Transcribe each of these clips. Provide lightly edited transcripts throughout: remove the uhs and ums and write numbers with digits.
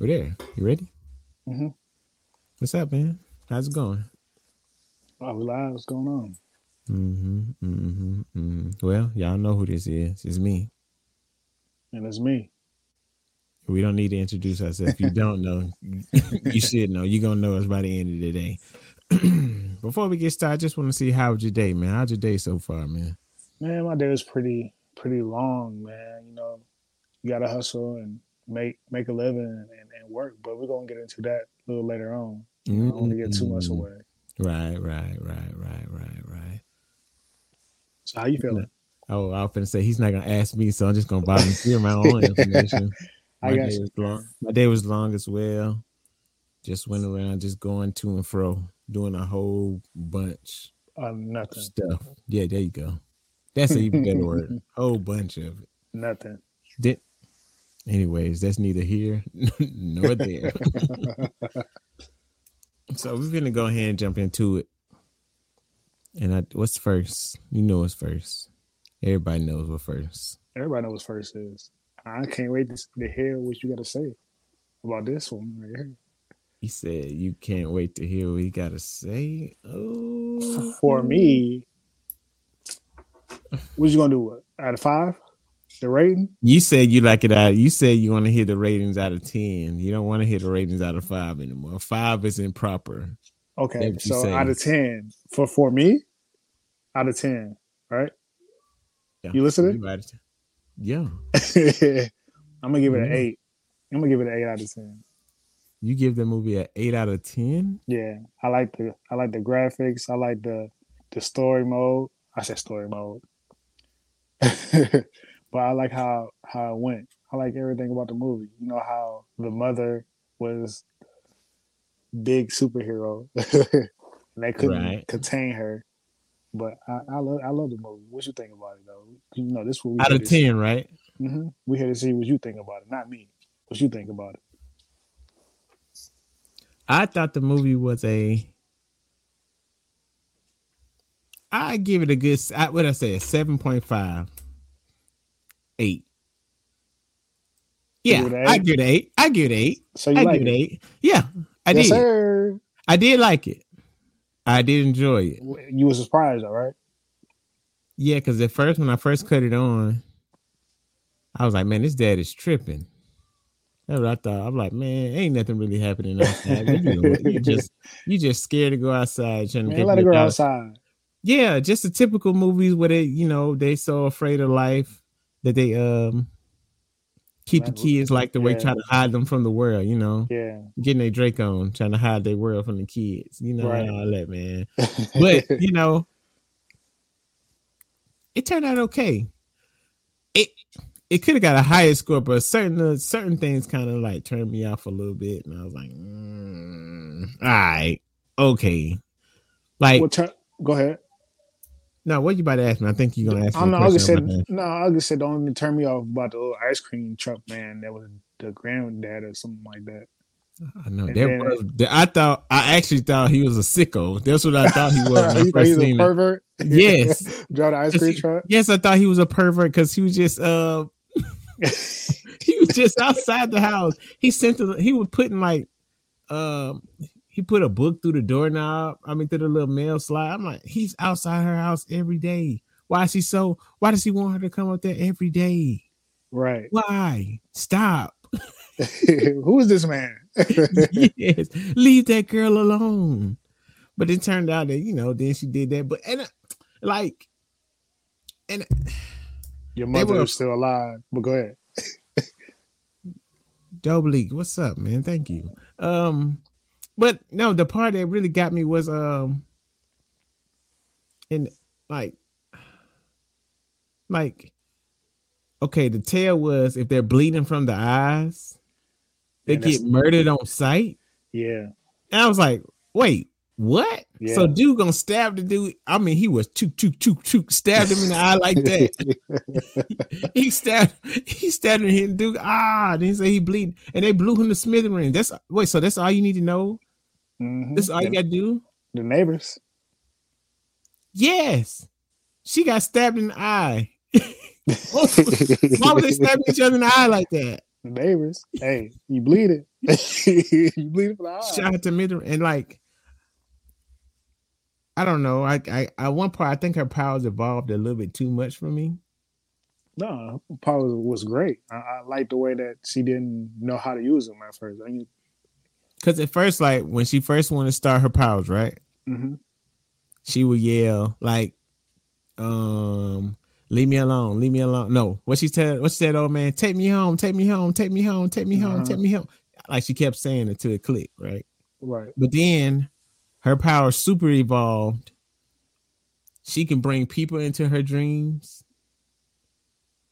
We're there. You ready? Mm-hmm. What's up, man? How's it going? Oh, we live. What's going on? Well, y'all know who this is. It's me. And it's me. We don't need to introduce ourselves. If you don't know, you should know. You're going to know us by the end of the day. Before we get started, I just want to see how was your day, man. How's your day so far, man? Man, my day was pretty long, man. You know, you got to hustle and make a living and work, but we're going to get into that a little later on. I don't want to get too much away. Right. So how you feeling? Oh, I was going to say, he's not going to ask me, so I'm just going to volunteer my own information. My day was long as well. Just went around, just going to and fro, doing a whole bunch of stuff. Yeah, there you go. That's an even better word. Whole bunch of it. Nothing. Anyways, that's neither here nor there. So we're going to go ahead and jump into it. And what's first? You know what's first. Everybody knows what first. Everybody knows what first is. I can't wait to hear what you got to say about this one right here. He said, you can't wait to hear what he got to say. Oh, for me, what you going to do? What, out of 5? The rating? You said you like it out. You said you want to hear the ratings out of 10. You don't want to hear the ratings out of 5 anymore. 5 is improper. Okay, so saying. Out of 10. For me, out of 10, right? Yeah. You listening? Yeah. I'm gonna give it an 8. I'm gonna give it an 8 out of 10. You give the movie an 8 out of 10? Yeah. I like the graphics. I like the story mode. I said story mode. But I like how it went. I like everything about the movie. You know how the mother was big superhero. And they couldn't contain her. But I love the movie. What you think about it though? You know this what we out of 10, see. Right? Mm-hmm. We here to see what you think about it, not me. What you think about it? I thought the movie was I give it a good. What I say, 7.5, 8. Yeah, I give it 8. I give it 8. So you like it? 8. Yeah, I did. Sir. I did like it. I did enjoy it. You were surprised, all right? Yeah, because at first, when I first cut it on, I was like, man, this dad is tripping. That's what I thought. I'm like, man, ain't nothing really happening outside. you just scared to go outside. Trying to let it go outside. Yeah, just the typical movies where they, you know, they so afraid of life that they keep the kids like the way trying to hide them from the world, you know. Yeah. Getting their Drake on, trying to hide their world from the kids, you know, and all that, man. But you know, it turned out okay. It could have got a higher score, but certain things kind of like turned me off a little bit, and I was like, all right, okay. Like, go ahead. No, what you about to ask me? I think you're going to ask me. I just said, don't turn me off about the little ice cream truck man that was the granddad or something like that. I know. I actually thought he was a sicko. That's what I thought he was. When I first seen a pervert? Yes. Drive the ice cream truck? Yes, I thought he was a pervert because he was just he was just outside the house. He put a book through the doorknob. I mean, through the little mail slide. I'm like, he's outside her house every day. Why does he want her to come up there every day? Right. Why? Stop. Who is this man? Yes. Leave that girl alone. But it turned out that, you know, then she did that. But, and your mother was still alive. But go ahead. Double League, what's up, man? Thank you. But no, the part that really got me was okay, the tale was if they're bleeding from the eyes, they get murdered on sight. Yeah. And I was like, wait, what? Yeah. So dude gonna stab the dude. I mean, he was chook, stabbed him in the eye like that. he stabbed him in the dude. Then he said he bleeding. And they blew him to smithereens. So that's all you need to know? Mm-hmm. This is all you got to do? The neighbors. Yes. She got stabbed in the eye. Why were they stabbing each other in the eye like that? neighbors. Hey, you bleeding. You bleeding for the eyes. Shout out to Midori. And like, I don't know. I at one point, I think her powers evolved a little bit too much for me. No, her powers was great. I liked the way that she didn't know how to use them at first. I mean, because at first, like when she first wanted to start her powers, right? Mm-hmm. She would yell like, "Leave me alone! Leave me alone!" No, what she said, "Old man, take me home! Take me home! Take me home! Take me home! Uh-huh. Take me home!" Like she kept saying it till it clicked, right? Right. But then her power super evolved. She can bring people into her dreams.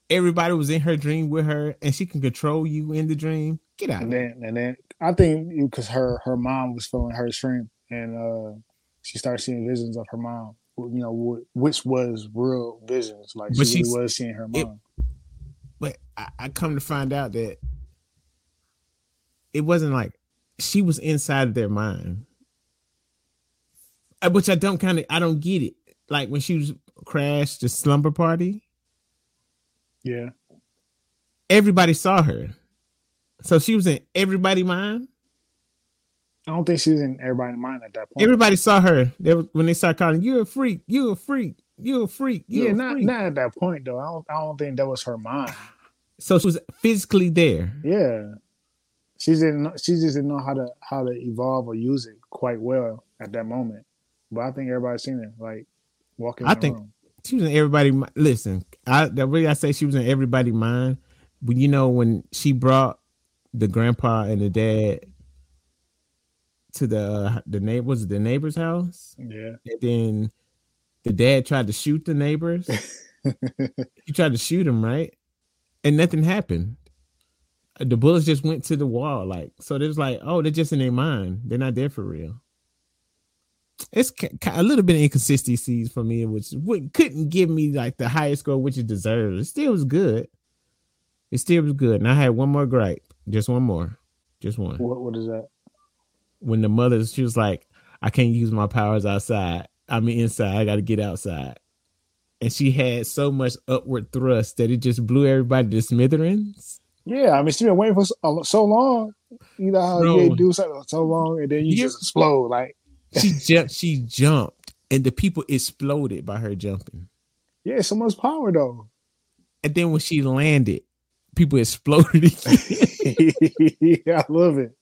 Everybody was in her dream with her, and she can control you in the dream. Get out! And then I think because her mom was feeling her strength, and she started seeing visions of her mom. You know, which was real visions. Like she really was seeing her mom. But I come to find out that it wasn't like she was inside of their mind, which I don't get it. Like when she was crashed the slumber party. Yeah. Everybody saw her. So she was in everybody's mind. I don't think she was in everybody's mind at that point. Everybody saw her. When they started calling, "You're a freak, you're a freak, you're a freak." You're not at that point though. I don't think that was her mind. So she was physically there. Yeah, she just didn't know how to evolve or use it quite well at that moment. But I think everybody's seen it. Like walking. I think she was in everybody's mind. Listen, the way I say she was in everybody's mind. But you know when she brought the grandpa and the dad to the neighbor's house. Yeah. And then the dad tried to shoot the neighbors. He tried to shoot him, right? And nothing happened. The bullets just went to the wall. Like, so there's like, oh, they're just in their mind. They're not there for real. It's a little bit of inconsistencies for me, which couldn't give me like the highest score, which it deserves. It still was good. And I had one more gripe. Just one more. Just one. What is that? When the mother, she was like, "I can't use my powers outside. I mean, inside. I got to get outside." And she had so much upward thrust that it just blew everybody to smithereens. Yeah, I mean, she's been waiting for so long. You know how you do something so long, and then you just explode. Like she jumped, and the people exploded by her jumping. Yeah, so much power though. And then when she landed, people exploded again. Yeah, I love it.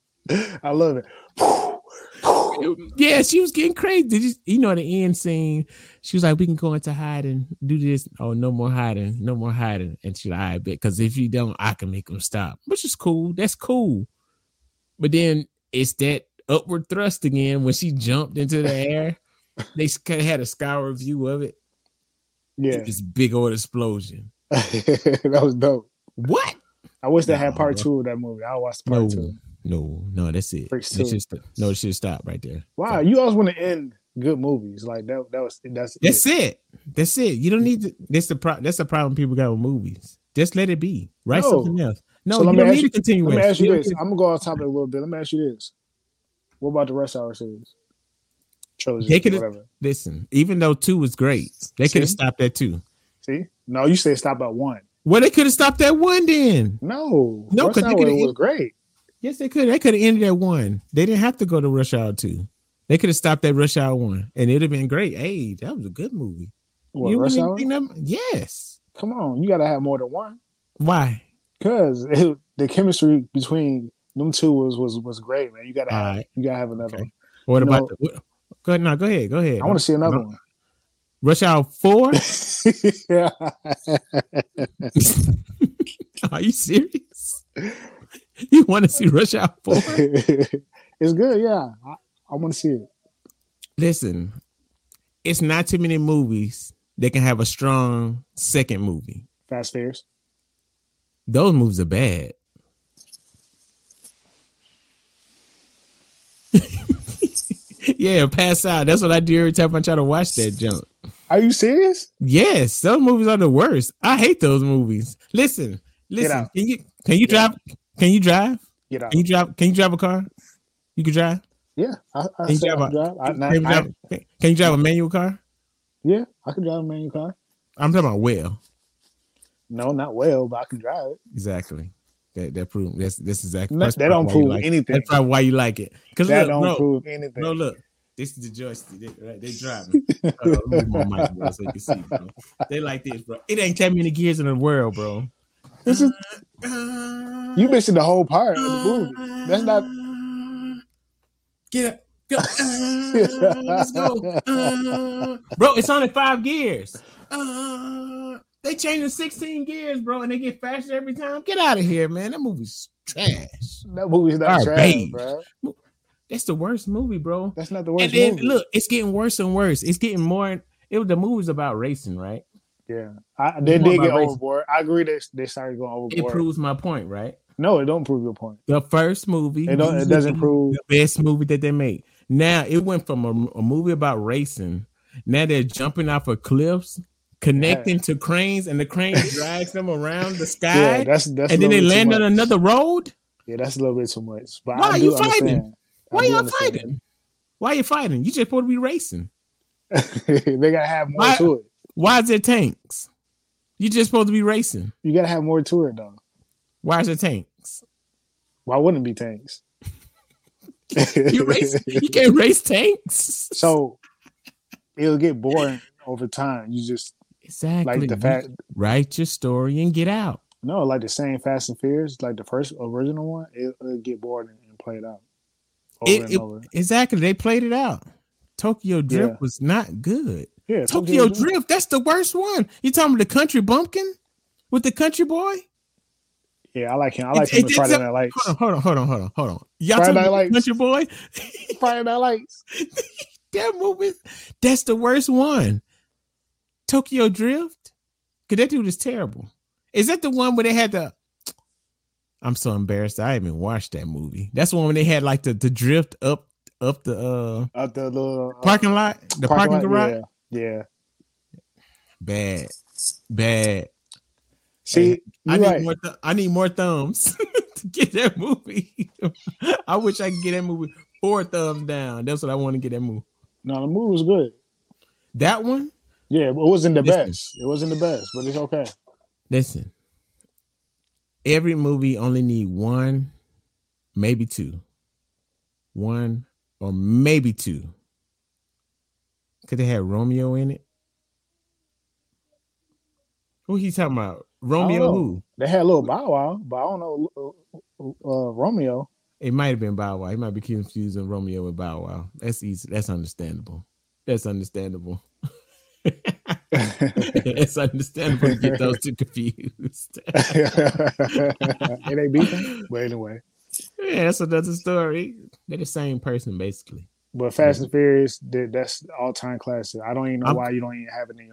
Yeah, she was getting crazy. You know, the end scene, she was like, "We can go into hiding, do this." "Oh, no more hiding. And she like, "I bet, because if you don't, I can make them stop," which is cool. That's cool. But then it's that upward thrust again when she jumped into the air. They had a scour view of it. Yeah. This big old explosion. That was dope. What? I wish they had part two of that movie. I watched part two. No, that's it. It should stop right there. Wow, you always want to end good movies like that. That's it. You don't need to. That's the problem people got with movies. Just let it be. Write something else. No, so you don't need to continue. Let me ask you this. I'm gonna go off topic a little bit. Let me ask you this. What about the Rush Hour series? Trilogy, whatever. Listen, even though 2 was great, they could have stopped at 2. See? No, you said stop at 1. Well, they could have stopped at 1 then. No, because it was great. Yes, they could. They could have ended at 1. They didn't have to go to Rush Hour 2. They could have stopped at Rush Hour 1, and it'd have been great. Hey, that was a good movie. What, you Rush Hour? Yes. Come on, you gotta have more than 1. Why? Because the chemistry between them two was great, man. You gotta have another one. What you about? Go ahead. I want to see another one. Rush Hour 4? Yeah. Are you serious? You want to see Rush Hour 4? It's good, yeah. I want to see it. Listen, it's not too many movies that can have a strong second movie. Fast Furious. Those movies are bad. Yeah, pass out. That's what I do every time I try to watch that junk. Are you serious? Yes, those movies are the worst. I hate those movies. Listen. Can you drive? Can you drive? Get out. Can you drive a car? You can drive? Yeah. Can you drive a manual car? Yeah, I can drive a manual car. I'm talking about well. No, not well, but I can drive it. Exactly. That proves that's exactly. No, that don't prove like anything. That's probably why you like it. Because that don't prove anything. No, look, this is the joystick. They driving. Move my mic, bro, so you can see, bro. They like this, bro. It ain't that many gears in the world, bro. This is you missing the whole part of the movie. That's not. Get up. Go. Let's go. Bro, it's only 5 gears. They changing 16 gears, bro, and they get faster every time. Get out of here, man. That movie's trash. That movie's not trash, babe. Bro. That's the worst movie, bro. That's not the worst movie. And then, look, it's getting worse and worse. It's getting more... the movie's about racing, right? Yeah. They did get overboard. I agree that they started going overboard. It proves my point, right? No, it don't prove your point. The first movie... It doesn't prove... The best movie that they made. Now, it went from a movie about racing. Now they're jumping off of cliffs... Connecting to cranes, and the crane drags them around the sky. Yeah, that's and then they land on another road. Yeah, that's a little bit too much. But why are you fighting? Why are you fighting? Why are you fighting? You just supposed to be racing. They gotta have more to it. Why is there tanks? You just supposed to be racing. You gotta have more to it, though. Why is there tanks? Why wouldn't it be tanks? You can't race tanks. So it'll get boring over time. You just exactly. Like the fact, write your story and get out. No, like the same Fast and Furious, like the first original one, it'll get bored and play it out. Over and over. Exactly. They played it out. Tokyo Drift was not good. Yeah, Tokyo Drift, that's the worst one. You talking about the country bumpkin with the country boy? Yeah, I like him. I like him in Friday Night Lights. Hold on. Y'all talking about country boy? Friday Night Lights. That movie, that's the worst one. Tokyo Drift? Because that dude is terrible. Is that the one where they had the... I'm so embarrassed. I haven't watched that movie. That's the one when they had like the drift up the little parking lot? The parking garage? Yeah. Bad. See, I need more thumbs to get that movie. I wish I could get that movie 4 thumbs down. That's what I want to get that movie. No, the movie was good. That one? Yeah, but it wasn't the best. It wasn't the best, but it's okay. Listen, every movie only need 1, maybe 2. 1 or maybe 2. Could they have Romeo in it? Who he talking about? Romeo who? They had a little Bow Wow, but I don't know Romeo. It might have been Bow Wow. He might be confusing Romeo with Bow Wow. That's easy. That's understandable. It's understandable to get those two confused. And they beat them, but anyway, yeah, that's another story. They're the same person, basically. But Fast and Furious, that's all time classic. I don't even know why you don't even have it in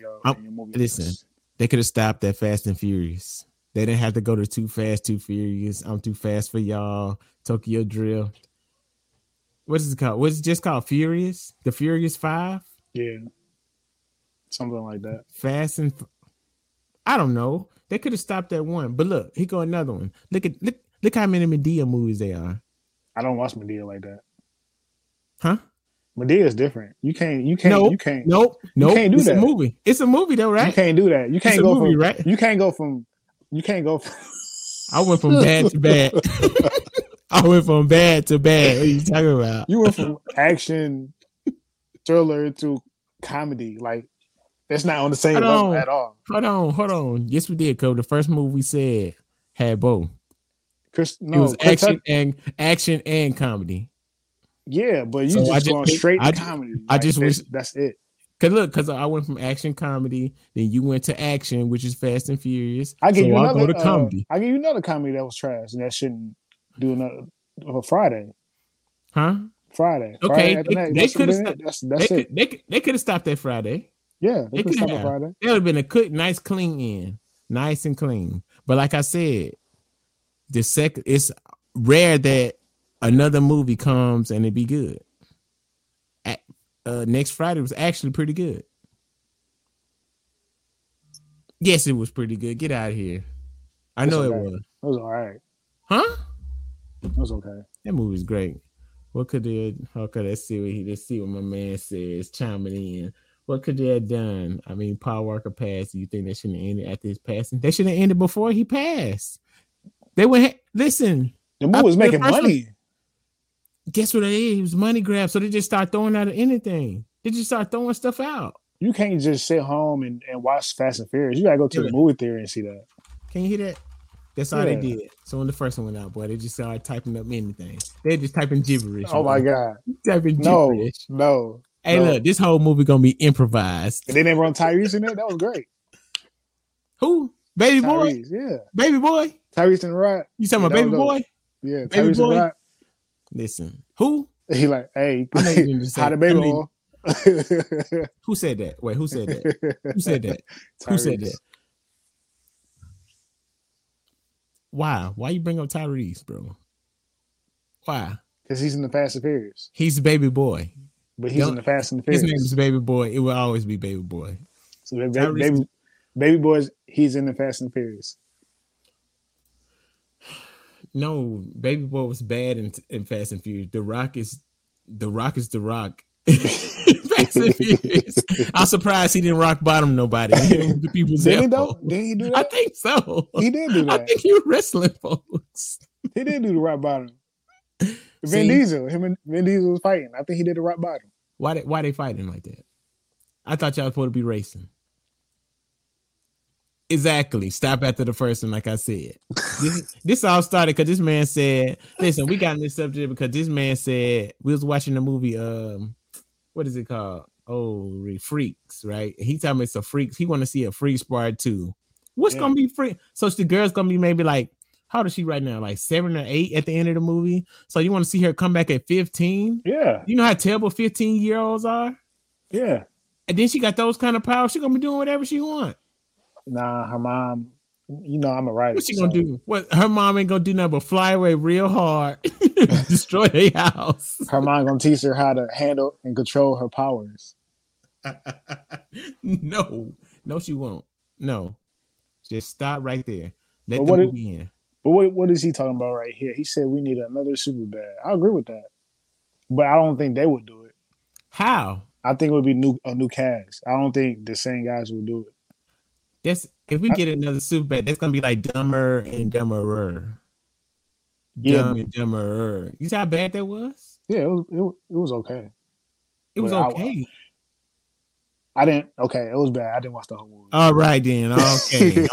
your movie. Listen, they could have stopped that Fast and Furious. They didn't have to go to Too Fast, Too Furious. I'm Too Fast for Y'all. Tokyo Drift. What is it called? What's it just called? Furious? The Furious 5? Yeah. Something like that. Fast and I don't know. They could have stopped at 1, but look, here go another one. Look how many Madea movies there are. I don't watch Madea like that. Huh? Madea is different. You can't do that. It's a movie. It's a movie though, right? You can't do that. You can't go from I went from bad to bad. What are you talking about? You went from action thriller to comedy, like. That's not on the same level at all. Hold on. Yes, we did, Cole. The first movie we said had both. It was action and comedy. Yeah, but you just going straight to comedy. That's it. Because I went from action comedy, then you went to action, which is Fast and Furious. I give you another comedy that was trash and that shouldn't do another Friday. Huh? Friday. Okay. Friday they could have stopped that Friday. Yeah, they could have. Friday. It would have been a nice, clean end. Nice and clean. But like I said, it's rare that another movie comes and it be good. Next Friday was actually pretty good. Yes, it was pretty good. Get out of here. I know it was. It was all right. Huh? It was okay. That movie was great. Let's see what my man says. Chiming in. What could they have done? I mean, Paul Walker passed. You think they shouldn't have ended after his passing? They should have ended before he passed. They went. Listen, the movie was making money. Guess what it is? It was money grab. So they just start throwing out of anything. They just start throwing stuff out. You can't just sit home and watch Fast and Furious. You gotta go to the movie theater and see that. Can you hear that? That's all they did. So when the first one went out, boy, they just started typing up anything. They just typing gibberish. Oh my God. Typing gibberish. No. Hey, look, this whole movie gonna be improvised. And then they run Tyrese in there. That was great. Who? Baby Tyrese, boy? Yeah. Baby boy? Tyrese and Rod. You talking about Baby Boy? Yeah, Baby Tyrese Boy. And Rod. Listen, who? He like, hey, how the baby boy? Who said that? Wait, who said that? Who said that? Tyrese. Who said that? Why? Why you bring up Tyrese, bro? Why? Because he's in the Fast and Furious. He's Baby Boy. But he's in the Fast and the Furious. His name is Baby Boy. It will always be Baby Boy. So Baby Boy's he's in the Fast and Furious. No, Baby Boy was bad in Fast and Furious. The Rock is the Rock. Fast and Furious. I'm surprised he didn't rock bottom nobody. The people's did he do that? I think so. He did do that. I think he was wrestling folks. He did do the rock bottom. Vin Diesel. Him and Vin Diesel was fighting. I think he did the rock bottom. Why they fighting like that? I thought y'all were supposed to be racing. Exactly. Stop after the first one, like I said. This all started because this man said, listen, we got in this subject because this man said we was watching the movie what is it called? Oh, Freaks, right? He told me it's a Freaks. He want to see a Freaks part 2. What's gonna be Freak? So the girl's gonna be maybe like, how old is she right now? Like 7 or 8 at the end of the movie. So you want to see her come back at 15? Yeah. You know how terrible 15-year-olds are? Yeah. And then she got those kind of powers. She gonna be doing whatever she wants. Nah, her mom. You know I'm a writer. What she gonna do? What her mom ain't gonna do nothing but fly away real hard, destroy their house. Her mom gonna teach her how to handle and control her powers. No, she won't. No, just stop right there. Let them begin. But what is he talking about right here? He said we need another Superbad. I agree with that, but I don't think they would do it. How? I think it would be a new cast. I don't think the same guys would do it. That's if we get another Superbad, that's gonna be like Dumber and Dumberer. Yeah. Dumb and Dumberer. You see how bad that was? Yeah, it was okay. It was okay. I didn't. Okay, it was bad. I didn't watch the whole movie. All right then. Okay.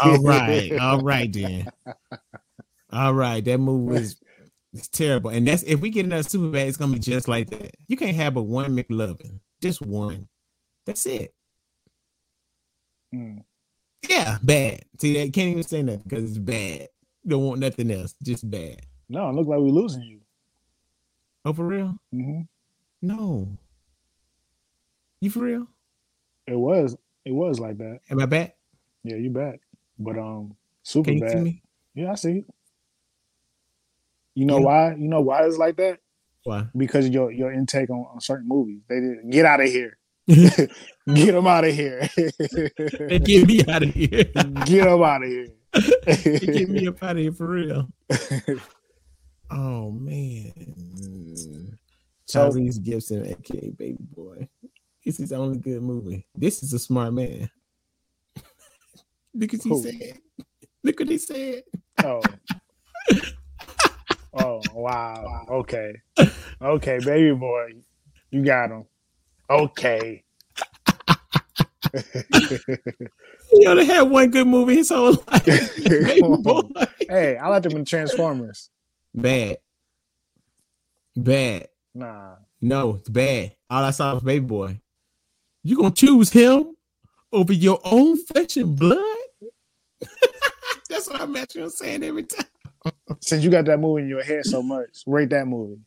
All right. That movie was terrible. And that's if we get another Superbad, it's gonna be just like that. You can't have but one McLovin. Just one. That's it. Mm. Yeah, bad. See, they can't even say nothing because it's bad. Don't want nothing else. Just bad. No, it look like we're losing you. Oh, for real? Mm-hmm. No. You for real? It was like that. Am I back? Yeah, you back. But super can you bad. See me? Yeah, I see you. You know why? You know why it's like that? Why? Because of your intake on certain movies. They didn't get out of here. Get them out of here. Get me out of here. Get them out of here. Get me up out of here for real. Oh man. Charlize Gibson, aka Baby Boy. This is the only good movie. This is a smart man. Look what he said. Look what he said. Oh. Oh wow. Okay. Okay, Baby Boy. You got him. Okay. He only had one good movie his whole life. Hey, I liked him in Transformers. Bad. Nah. No, it's bad. All I saw was Baby Boy. You gonna choose him over your own flesh and blood? That's what I met you saying every time. Since you got that movie in your head so much, rate that movie.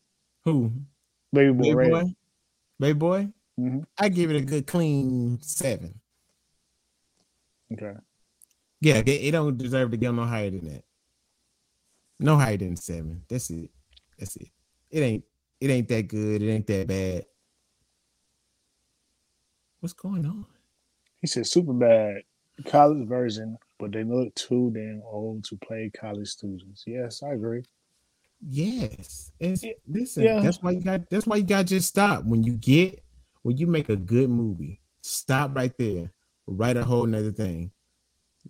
Who? Baby Boy. Baby Boy? Mm-hmm. I give it a good clean 7. Okay. Yeah, it don't deserve to go no higher than that. No higher than 7. That's it. That's it. It ain't that good. It ain't that bad. What's going on? He said super bad college version, but they look too damn old to play college students. Yes, I agree. Yes. Listen, that's why you got just stop when you get. When you make a good movie, stop right there. Write a whole nother thing.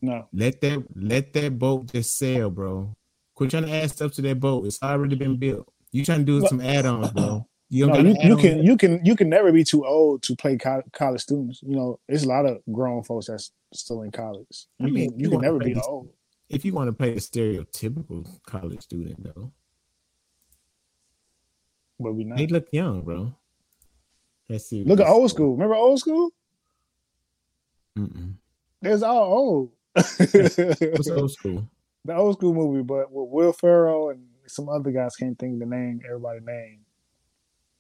No. Let that boat just sail, bro. Quit trying to add stuff to that boat. It's already been built. You trying to do some add-ons, bro. You can never be too old to play college students. You know, there's a lot of grown folks that's still in college. You can never be old. If you want to play a stereotypical college student, though. But we not. They look young, bro. Let's see. Look at old school. Remember old school? Mm-mm. It was all old. What's old school? The old school movie, but with Will Ferrell and some other guys, can't think of the name, everybody's name.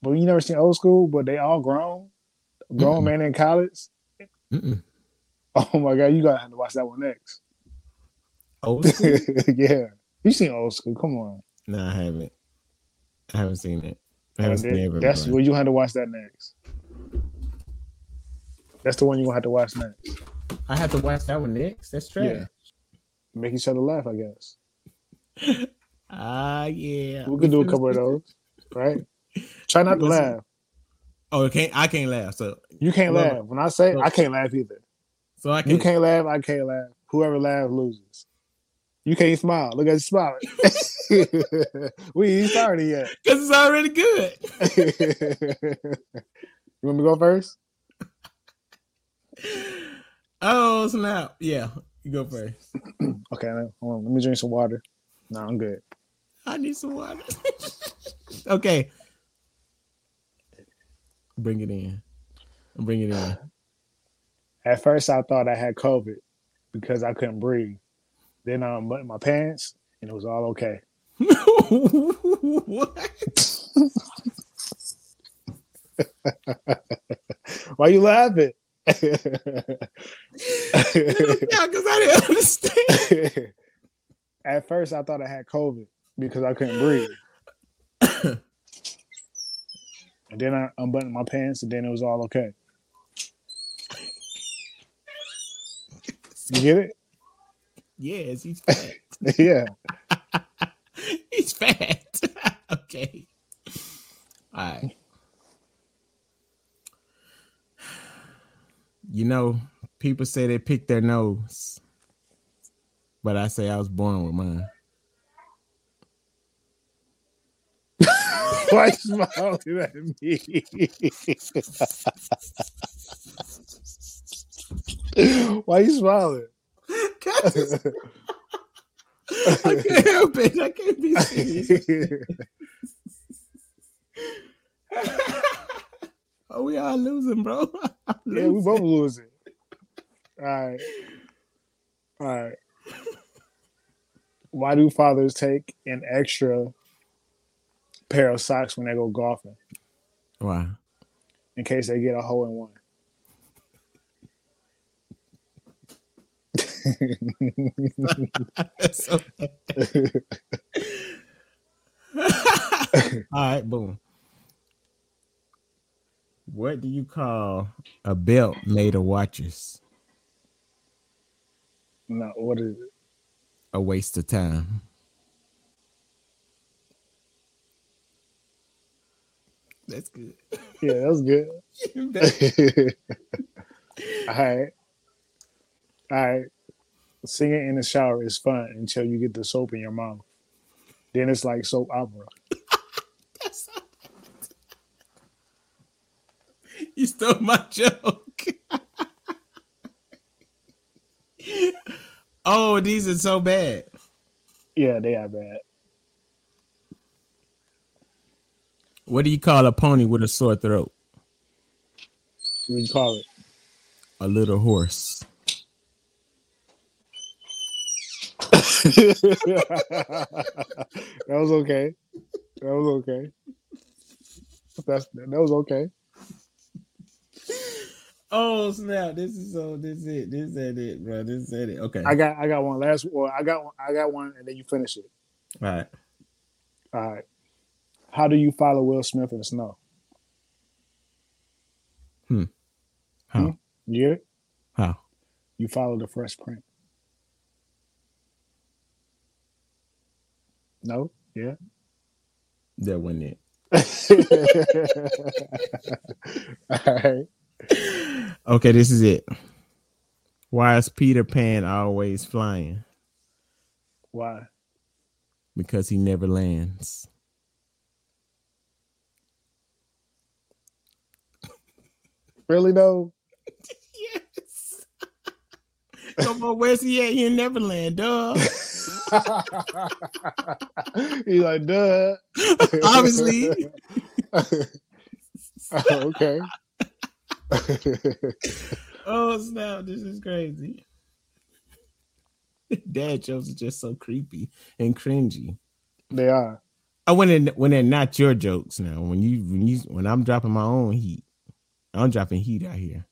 But you never seen old school, but they all grown man in college. Mm-mm. Oh my God, you gotta have to watch that one next. Old school? Yeah. You seen old school? Come on. No, I haven't. I haven't seen it. That's where you had to watch that next. That's the one you're gonna have to watch next. I have to watch that one next. That's true. Yeah. Make each other laugh, I guess. Yeah. We can do a couple of those, right? Try not to laugh. Oh, I can't laugh. So you can't laugh. When I say I can't laugh either. So I can't. You can't laugh. I can't laugh. Whoever laughs loses. You can't smile. Look at you smiling. We ain't started yet. Because it's already good. You want me to go first? Oh, snap. Yeah, you go first. Okay, hold on. Let me drink some water. No, I'm good. I need some water. Okay. Bring it in. At first, I thought I had COVID because I couldn't breathe. Then I unbuttoned my pants, and it was all okay. What? Why you laughing? Because I didn't understand. At first, I thought I had COVID because I couldn't breathe. And then I unbuttoned my pants, and then it was all okay. You get it? Yes, he's fat. Yeah. He's fat. Okay. All right. You know, people say they pick their nose, but I say I was born with mine. Why smiling at me? Why you smiling? I can't help it. I can't be serious. Oh, we all losing, bro. Yeah, we both losing. All right. Why do fathers take an extra pair of socks when they go golfing? Why? In case they get a hole in one. So all right, boom. What do you call a belt made of watches? No, what is it? A waste of time. That's good. Yeah, that was good. All right. Singing in the shower is fun until you get the soap in your mouth. Then it's like soap opera. You stole my joke. Oh, these are so bad. Yeah, they are bad. What do you call a pony with a sore throat? What do you call it? A little horse. That was okay. That was okay. Oh snap! This is it. This is it, bro. Okay. I got one last. Well, I got one, and then you finish it. All right. How do you follow Will Smith in the snow? How? You get it? How? You follow the Fresh Print. No? Yeah? That wasn't it. All right. Okay, this is it. Why is Peter Pan always flying? Why? because he never lands. Really, though? Yes. Come on, where's he at? He in Neverland, duh. He's like, duh. Obviously. Okay. Oh, snap. This is crazy. Dad jokes are just so creepy and cringy. They are. I when they're not your jokes now. When I'm dropping my own heat. I'm dropping heat out here.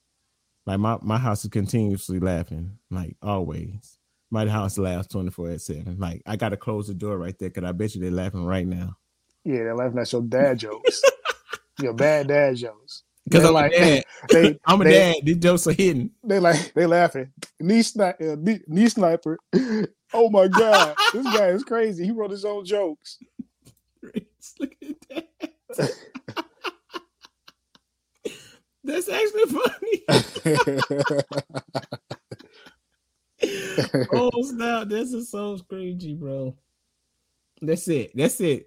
Like my house is continuously laughing, like always. My house laughs 24/7. Like I gotta close the door right there because I bet you they're laughing right now. Yeah, they're laughing at your dad jokes, your bad dad jokes. Because I'm like, dad. I'm a dad. These jokes are hidden. They laughing. Knee sniper. Oh my god, this guy is crazy. He wrote his own jokes. Look at that. That's actually funny. Oh, snap. This is so cringy, bro. That's it.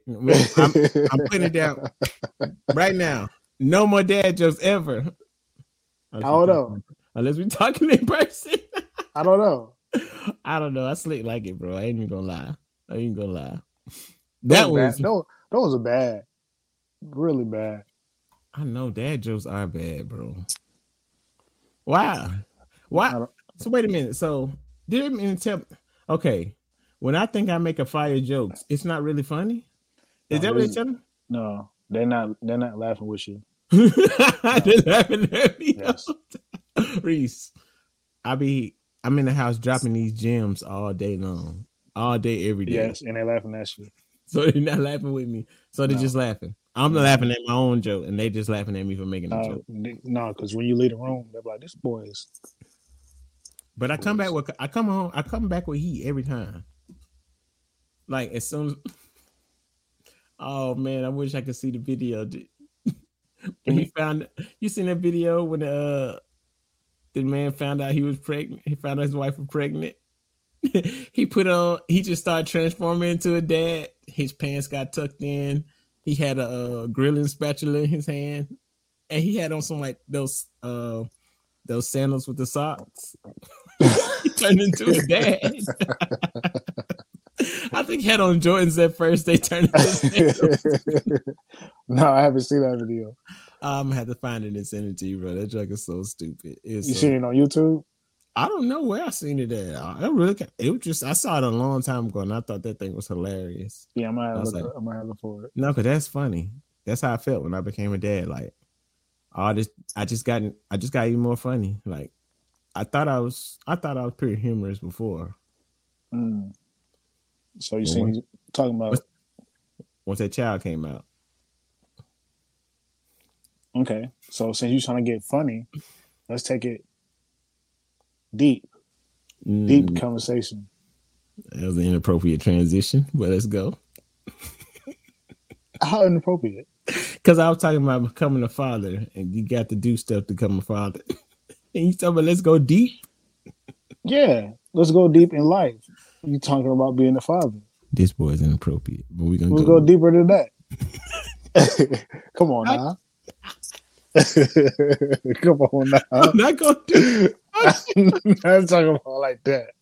I'm putting it down right now. No more dad jokes ever. I don't know. Unless we're talking in person. I don't know. I slick like it, bro. I ain't even gonna lie. Those are bad. Really bad. I know dad jokes are bad, bro. Wow. Why? So wait a minute. So didn't even tell. Okay, when I think I make a fire joke, it's not really funny. Is that what they're telling? No, they're not. They're not laughing with you. No. They're laughing at me. Yes. Reese, I'm in the house dropping these gems all day long, all day every day. Yes, and they're laughing at you. So they're not laughing with me. So they're just laughing. I'm laughing at my own joke, and they just laughing at me for making a joke. No, because when you leave the room, they're like, "This boy is." But I come back with heat every time. Like as soon as, oh man, I wish I could see the video. When you seen that video when the man found out he was pregnant. He found out his wife was pregnant. He just started transforming into a dad. His pants got tucked in. He had a grilling spatula in his hand, and he had on some like those sandals with the socks. He turned into a dad. I think he had on Jordans at first. They turned into sandals. No, I haven't seen that video. I'm gonna have to find it in its energy, bro. That joke is so stupid. You seen it on YouTube? I don't know where I seen it at. I saw it a long time ago, and I thought that thing was hilarious. Yeah, I might have to look for it. No, because that's funny. That's how I felt when I became a dad. Like, I just got even more funny. Like, I thought I was pretty humorous before. Mm. So you seen talking about once that child came out. Okay, so since you're trying to get funny, let's take it. Deep conversation. That was an inappropriate transition, but let's go. How inappropriate? Because I was talking about becoming a father, and you got to do stuff to become a father. And you talking about let's go deep? Yeah, let's go deep in life. You talking about being a father? This boy is inappropriate, but we'll go deeper than that. Come on now. Come on now. I'm not gonna do it. I'm not talking about like that.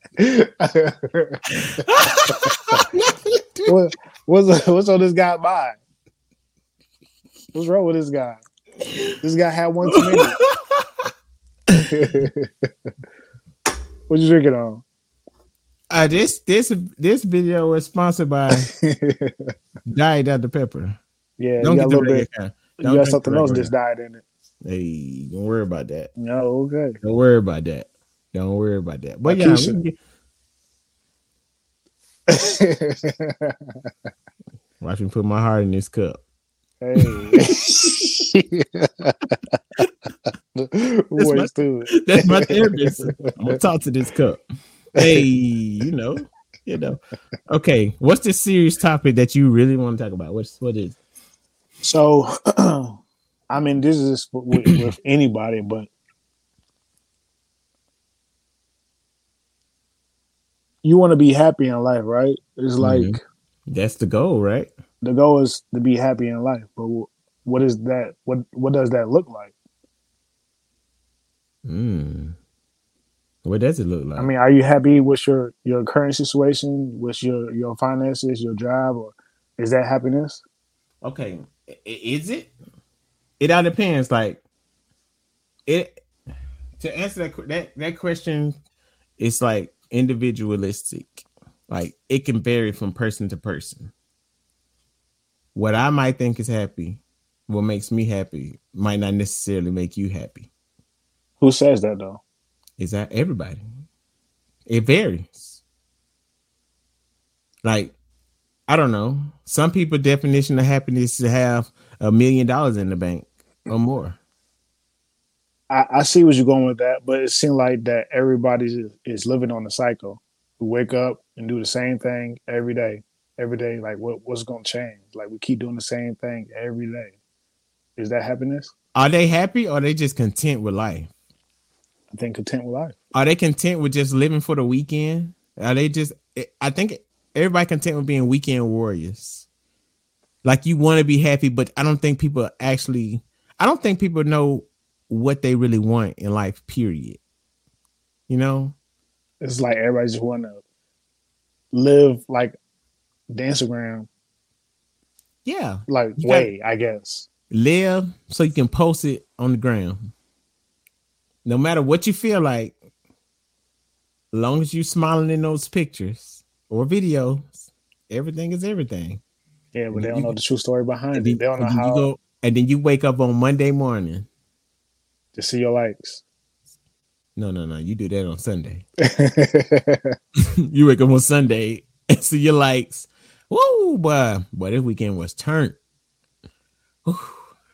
What's on this guy's mind? What's wrong with this guy? This guy had one too many. What you drinking on? This video was sponsored by Diet Dr. Pepper. Yeah, don't get a little bit. You got something else just died in it. Hey, don't worry about that. No, okay. Don't worry about that. But yeah, watch me put my heart in this cup. Hey, that's my therapist. I'm gonna talk to this cup. Hey, you know. Okay, what's this serious topic that you really want to talk about? What is? So, I mean, this is with anybody, but you want to be happy in life, right? It's like That's the goal, right? The goal is to be happy in life, but what is that? What does that look like? What does it look like? I mean, are you happy with your current situation, with your finances, your job, or is that happiness? Okay, is it? It all depends. Like, it to answer that question, it's like individualistic. Like, it can vary from person to person. What I might think is happy, what makes me happy, might not necessarily make you happy. Who says that though? Is that everybody? It varies. Like, I don't know. Some people's definition of happiness is to have $1 million in the bank or more. I see what you're going with that, but it seems like that everybody is living on the cycle. We wake up and do the same thing every day. Every day, like what's gonna change? Like, we keep doing the same thing every day. Is that happiness? Are they happy or are they just content with life? I think content with life. Are they content with just living for the weekend? Are they just? I think everybody content with being weekend warriors. Like, you want to be happy, but I don't think people know what they really want in life. Period. You know, it's like everybody just want to live like the Instagram. Yeah, like way, I guess. Live so you can post it on the ground. No matter what you feel like, as long as you're smiling in those pictures or videos, everything is everything. Yeah, but they don't know the true story behind it. They don't know how. And then you wake up on Monday morning to see your likes. No. You do that on Sunday. You wake up on Sunday and see your likes. Woo, boy, this weekend was turned.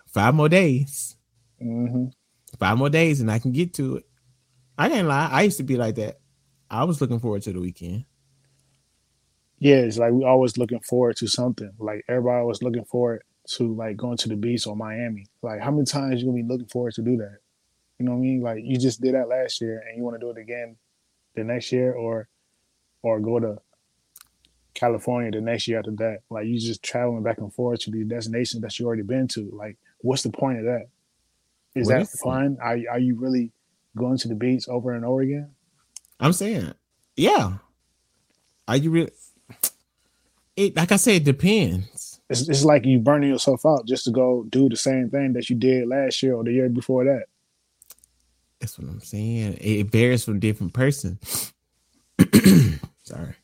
5 more days. Mm-hmm. 5 more days and I can get to it. I can't lie. I used to be like that. I was looking forward to the weekend. Yeah, it's like we always looking forward to something. Like, everybody was looking forward to, like, going to the beach or Miami. Like, how many times you going to be looking forward to do that? You know what I mean? Like, you just did that last year and you want to do it again the next year or go to California the next year after that. Like, you just traveling back and forth to these destinations that you already been to. Like, what's the point of that? Is that fun? Are you really going to the beach over and over again? I'm saying, yeah. Are you really? It, like I said, it depends. It's like you burning yourself out just to go do the same thing that you did last year or the year before that. That's what I'm saying. It varies from different person. Sorry.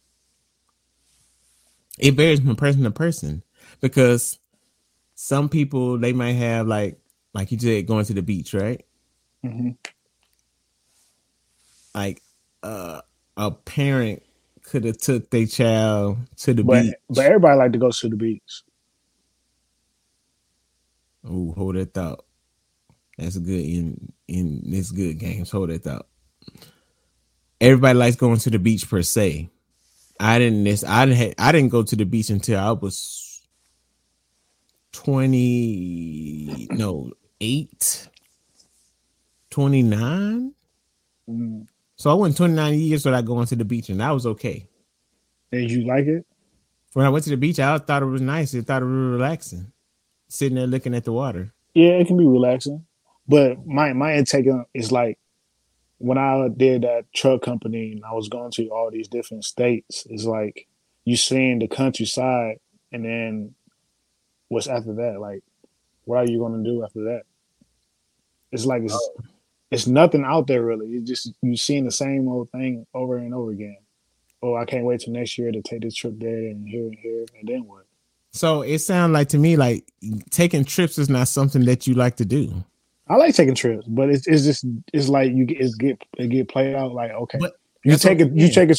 It varies from person to person because some people, they might have like you said, going to the beach, right? Mm-hmm. Like a parent could have took their child to the beach. But everybody like to go to the beach. Oh, hold that thought. That's good in this good games. Hold that thought. Everybody likes going to the beach per se. I didn't go to the beach until I was 29. Mm-hmm. So I went 29 years without going to the beach, and that was okay. Did you like it? When I went to the beach, I thought it was nice. I thought it was relaxing, sitting there looking at the water. Yeah, it can be relaxing. But my intake is like, when I did that truck company and I was going to all these different states, it's like you seeing the countryside, and then what's after that? Like, what are you going to do after that? It's like... It's nothing out there, really. It's just you seeing the same old thing over and over again. Oh, I can't wait till next year to take this trip there and here, and then what? So it sounds like to me like taking trips is not something that you like to do. I like taking trips, but it's just it's like it get played out like, okay, you take a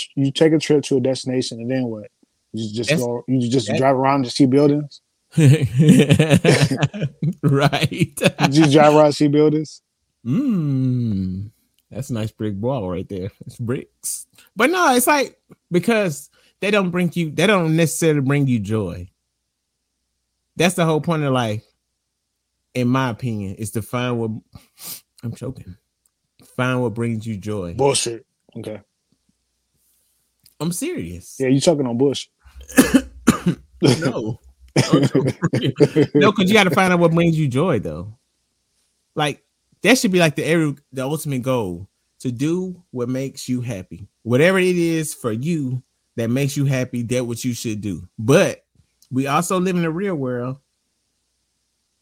trip to a destination, and then what? You just drive around to see buildings, right? You just drive around to see buildings. That's a nice brick wall right there. It's bricks. But no, it's like because they don't necessarily bring you joy. That's the whole point of life, in my opinion, is to find what I'm choking. Find what brings you joy. Bullshit. Okay. I'm serious. Yeah, you're choking on bullshit. No. No, because you got to find out what brings you joy, though. Like, that should be like the ultimate goal, to do what makes you happy. Whatever it is for you that makes you happy, that's what you should do. But we also live in the real world,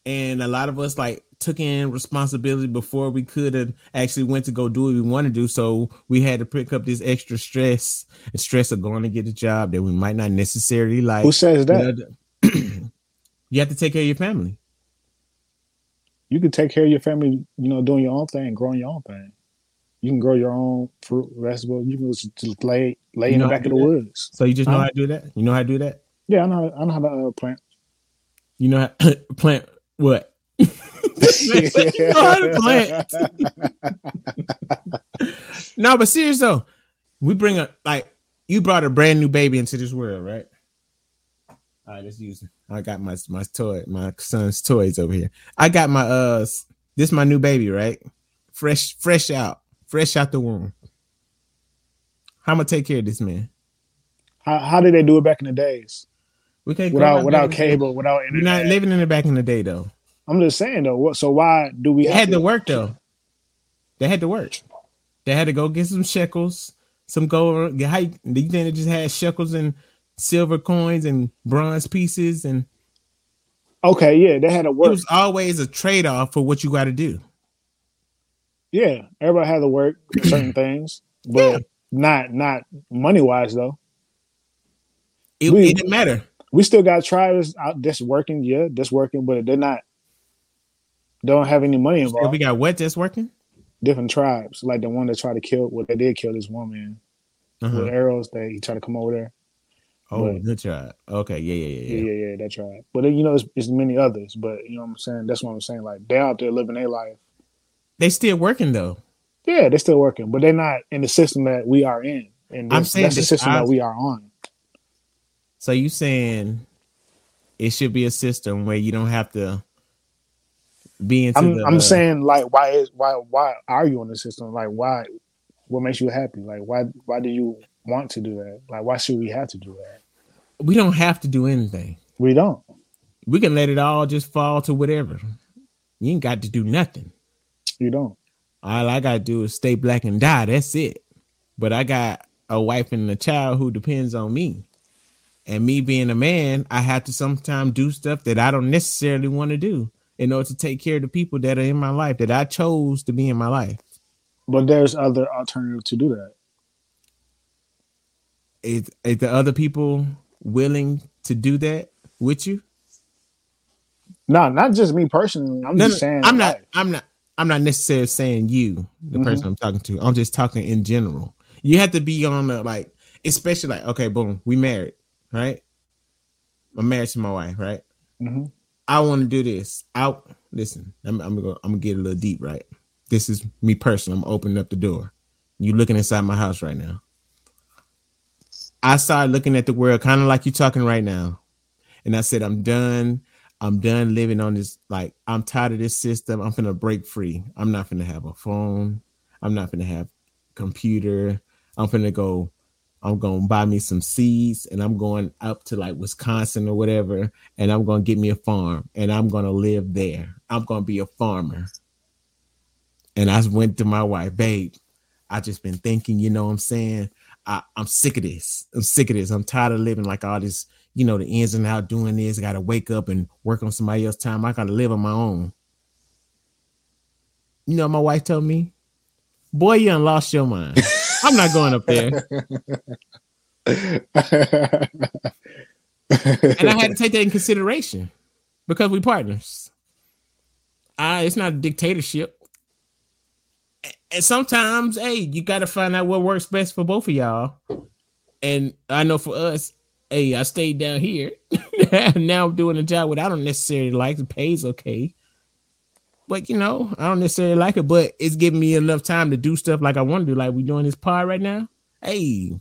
and a lot of us like took in responsibility before we could have actually went to go do what we want to do. So we had to pick up this extra stress and stress of going to get a job that we might not necessarily like. Who says that? You have to take care of your family. You can take care of your family, you know, doing your own thing, growing your own thing. You can grow your own fruit, vegetable. You can just lay in the back of the woods. So you just know how to do that? You know how to do that? Yeah, I know how to plant. You know how to plant what? You know how to plant. No, but serious though, we bring you brought a brand new baby into this world, right? All right, let's use it. I got my toy, my son's toys over here. I got my this my new baby, right? Fresh out the womb. How am I take care of this man? How did they do it back in the days? We can't without cable, without internet. You're not living in it back in the day though. I'm just saying though. So why do we? They had to work though. They had to work. They had to go get some shekels, some gold. How you think they just had shekels and silver coins and bronze pieces? And okay, yeah, they had to work. It was always a trade off for what you got to do. Yeah, everybody had to work certain things, but not money wise though. It didn't matter. We still got tribes out that's working, but they're not. Don't have any money involved. So we got what that's working? Different tribes, like the one that tried to kill. Well, they did kill this woman with arrows. He tried to come over there. Oh, good tribe. Okay, yeah, that tribe. But you know, it's many others. But you know what I'm saying. That's what I'm saying. Like they're out there living their life. They still working though. Yeah, they're still working, but they're not in the system that we are in. And I'm saying that's the system that we are on. So you saying it should be a system where you don't have to be into I'm saying like why are you in the system? Like what makes you happy? Like why do you want to do that? Like why should we have to do that? We don't have to do anything. We don't. We can let it all just fall to whatever. You ain't got to do nothing. You don't. All I gotta do is stay black and die. That's it. But I got a wife and a child who depends on me. And me being a man, I have to sometimes do stuff that I don't necessarily want to do in order to take care of the people that are in my life, that I chose to be in my life. But there's other alternative to do that. Is the other people willing to do that with you? No, not just me personally. I'm just saying. I'm not necessarily saying you, the person I'm talking to. I'm just talking in general. You have to be on the, like, especially like, okay, boom, we married, right? I'm married to my wife, right? Mm-hmm. I want to do this. Listen, I'm gonna get a little deep, right? This is me personally. I'm opening up the door. You're looking inside my house right now. I started looking at the world kind of like you're talking right now. And I said, I'm done living on this. Like, I'm tired of this system. I'm going to break free. I'm not going to have a phone. I'm not going to have a computer. I'm going to buy me some seeds and I'm going up to like Wisconsin or whatever. And I'm going to get me a farm and I'm going to live there. I'm going to be a farmer. And I went to my wife, babe, I just been thinking, you know what I'm saying? I'm sick of this. I'm tired of living like all this, you know, the ins and out doing this. I got to wake up and work on somebody else's time. I got to live on my own. You know, my wife told me, boy, you done lost your mind. I'm not going up there. And I had to take that in consideration because we partners. It's not a dictatorship. And sometimes, hey, you got to find out what works best for both of y'all. And I know for us, hey, I stayed down here. Now I'm doing a job that I don't necessarily like. The pay's okay. But, you know, I don't necessarily like it, but it's giving me enough time to do stuff like I want to do. Like we're doing this pod right now. Hey,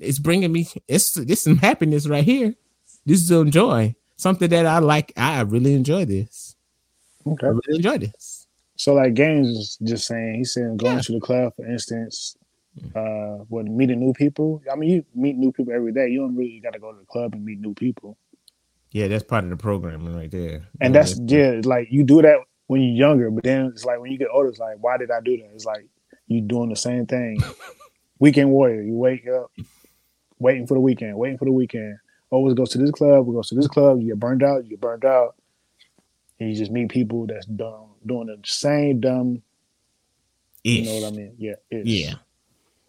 it's bringing me, this some happiness right here. This is some joy. Something that I like. I really enjoy this. Okay. I really enjoy this. So like Gaines is just saying, he's saying going to the club, for instance, meeting new people. I mean, you meet new people every day. You don't really got to go to the club and meet new people. Yeah, that's part of the programming right there. And like you do that when you're younger, but then it's like when you get older, it's like, why did I do that? It's like you doing the same thing. Weekend warrior, you wake up waiting for the weekend, Always goes to this club, you get burned out, And you just meet people that's dumb, doing the same dumb. You know what I mean? Yeah. Ish. Yeah.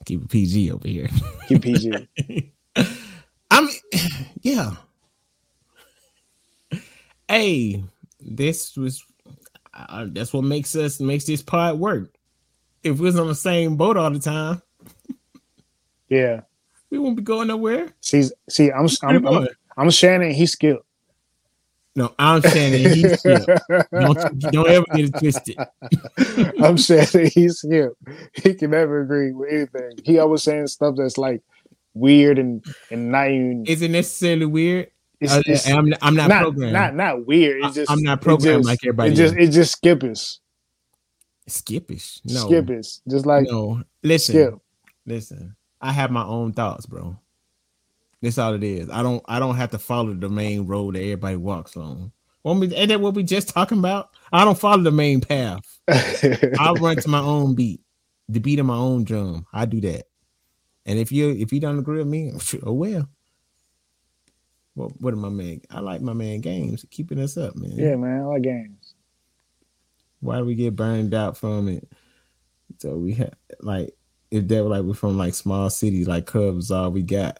Keep it PG over here. Keep PG. Yeah. Hey, that's what makes this pod work. If we was on the same boat all the time, yeah, we won't be going nowhere. I'm Shannon. He's skilled. No, I'm Shannon. He's skilled. Don't ever get it twisted. I'm Shannon. He's skilled. He can never agree with anything. He always saying stuff that's like weird and not even. Is it necessarily weird? I'm not programmed. Not weird. It's just I'm not programmed like everybody. It's just skippish. Skippish. No. Skippish. Just like no. Listen. I have my own thoughts, bro. That's all it is. I don't have to follow the main road that everybody walks on. Ain't that what we just talking about? I don't follow the main path. I run to my own beat, the beat of my own drum. I do that. And if you don't agree with me, oh well. Well, what am I, man? I like my man Games keeping us up, man. Yeah, man, I like Games. Why do we get burned out from it? So we have like if they were like we're from like small cities, like Cubs, all we got.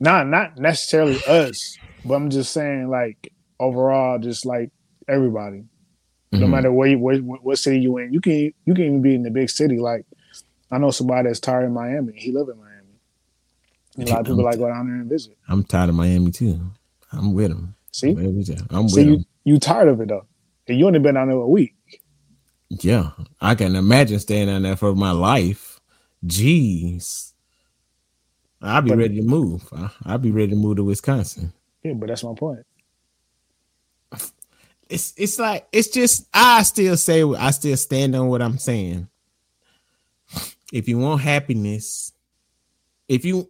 Nah, not necessarily us, but I'm just saying like overall, just like everybody, mm-hmm. No matter where what city you in, you can even be in the big city. Like I know somebody that's tired of Miami. He live in Miami. A lot of people like go down there and visit. I'm tired of Miami too. I'm with them. See, you tired of it though, and you only been down there a week. Yeah, I can imagine staying down there for my life. Jeez, ready to move. I'll be ready to move to Wisconsin. Yeah, but that's my point. It's like it's just I still stand on what I'm saying. If you want happiness, if you.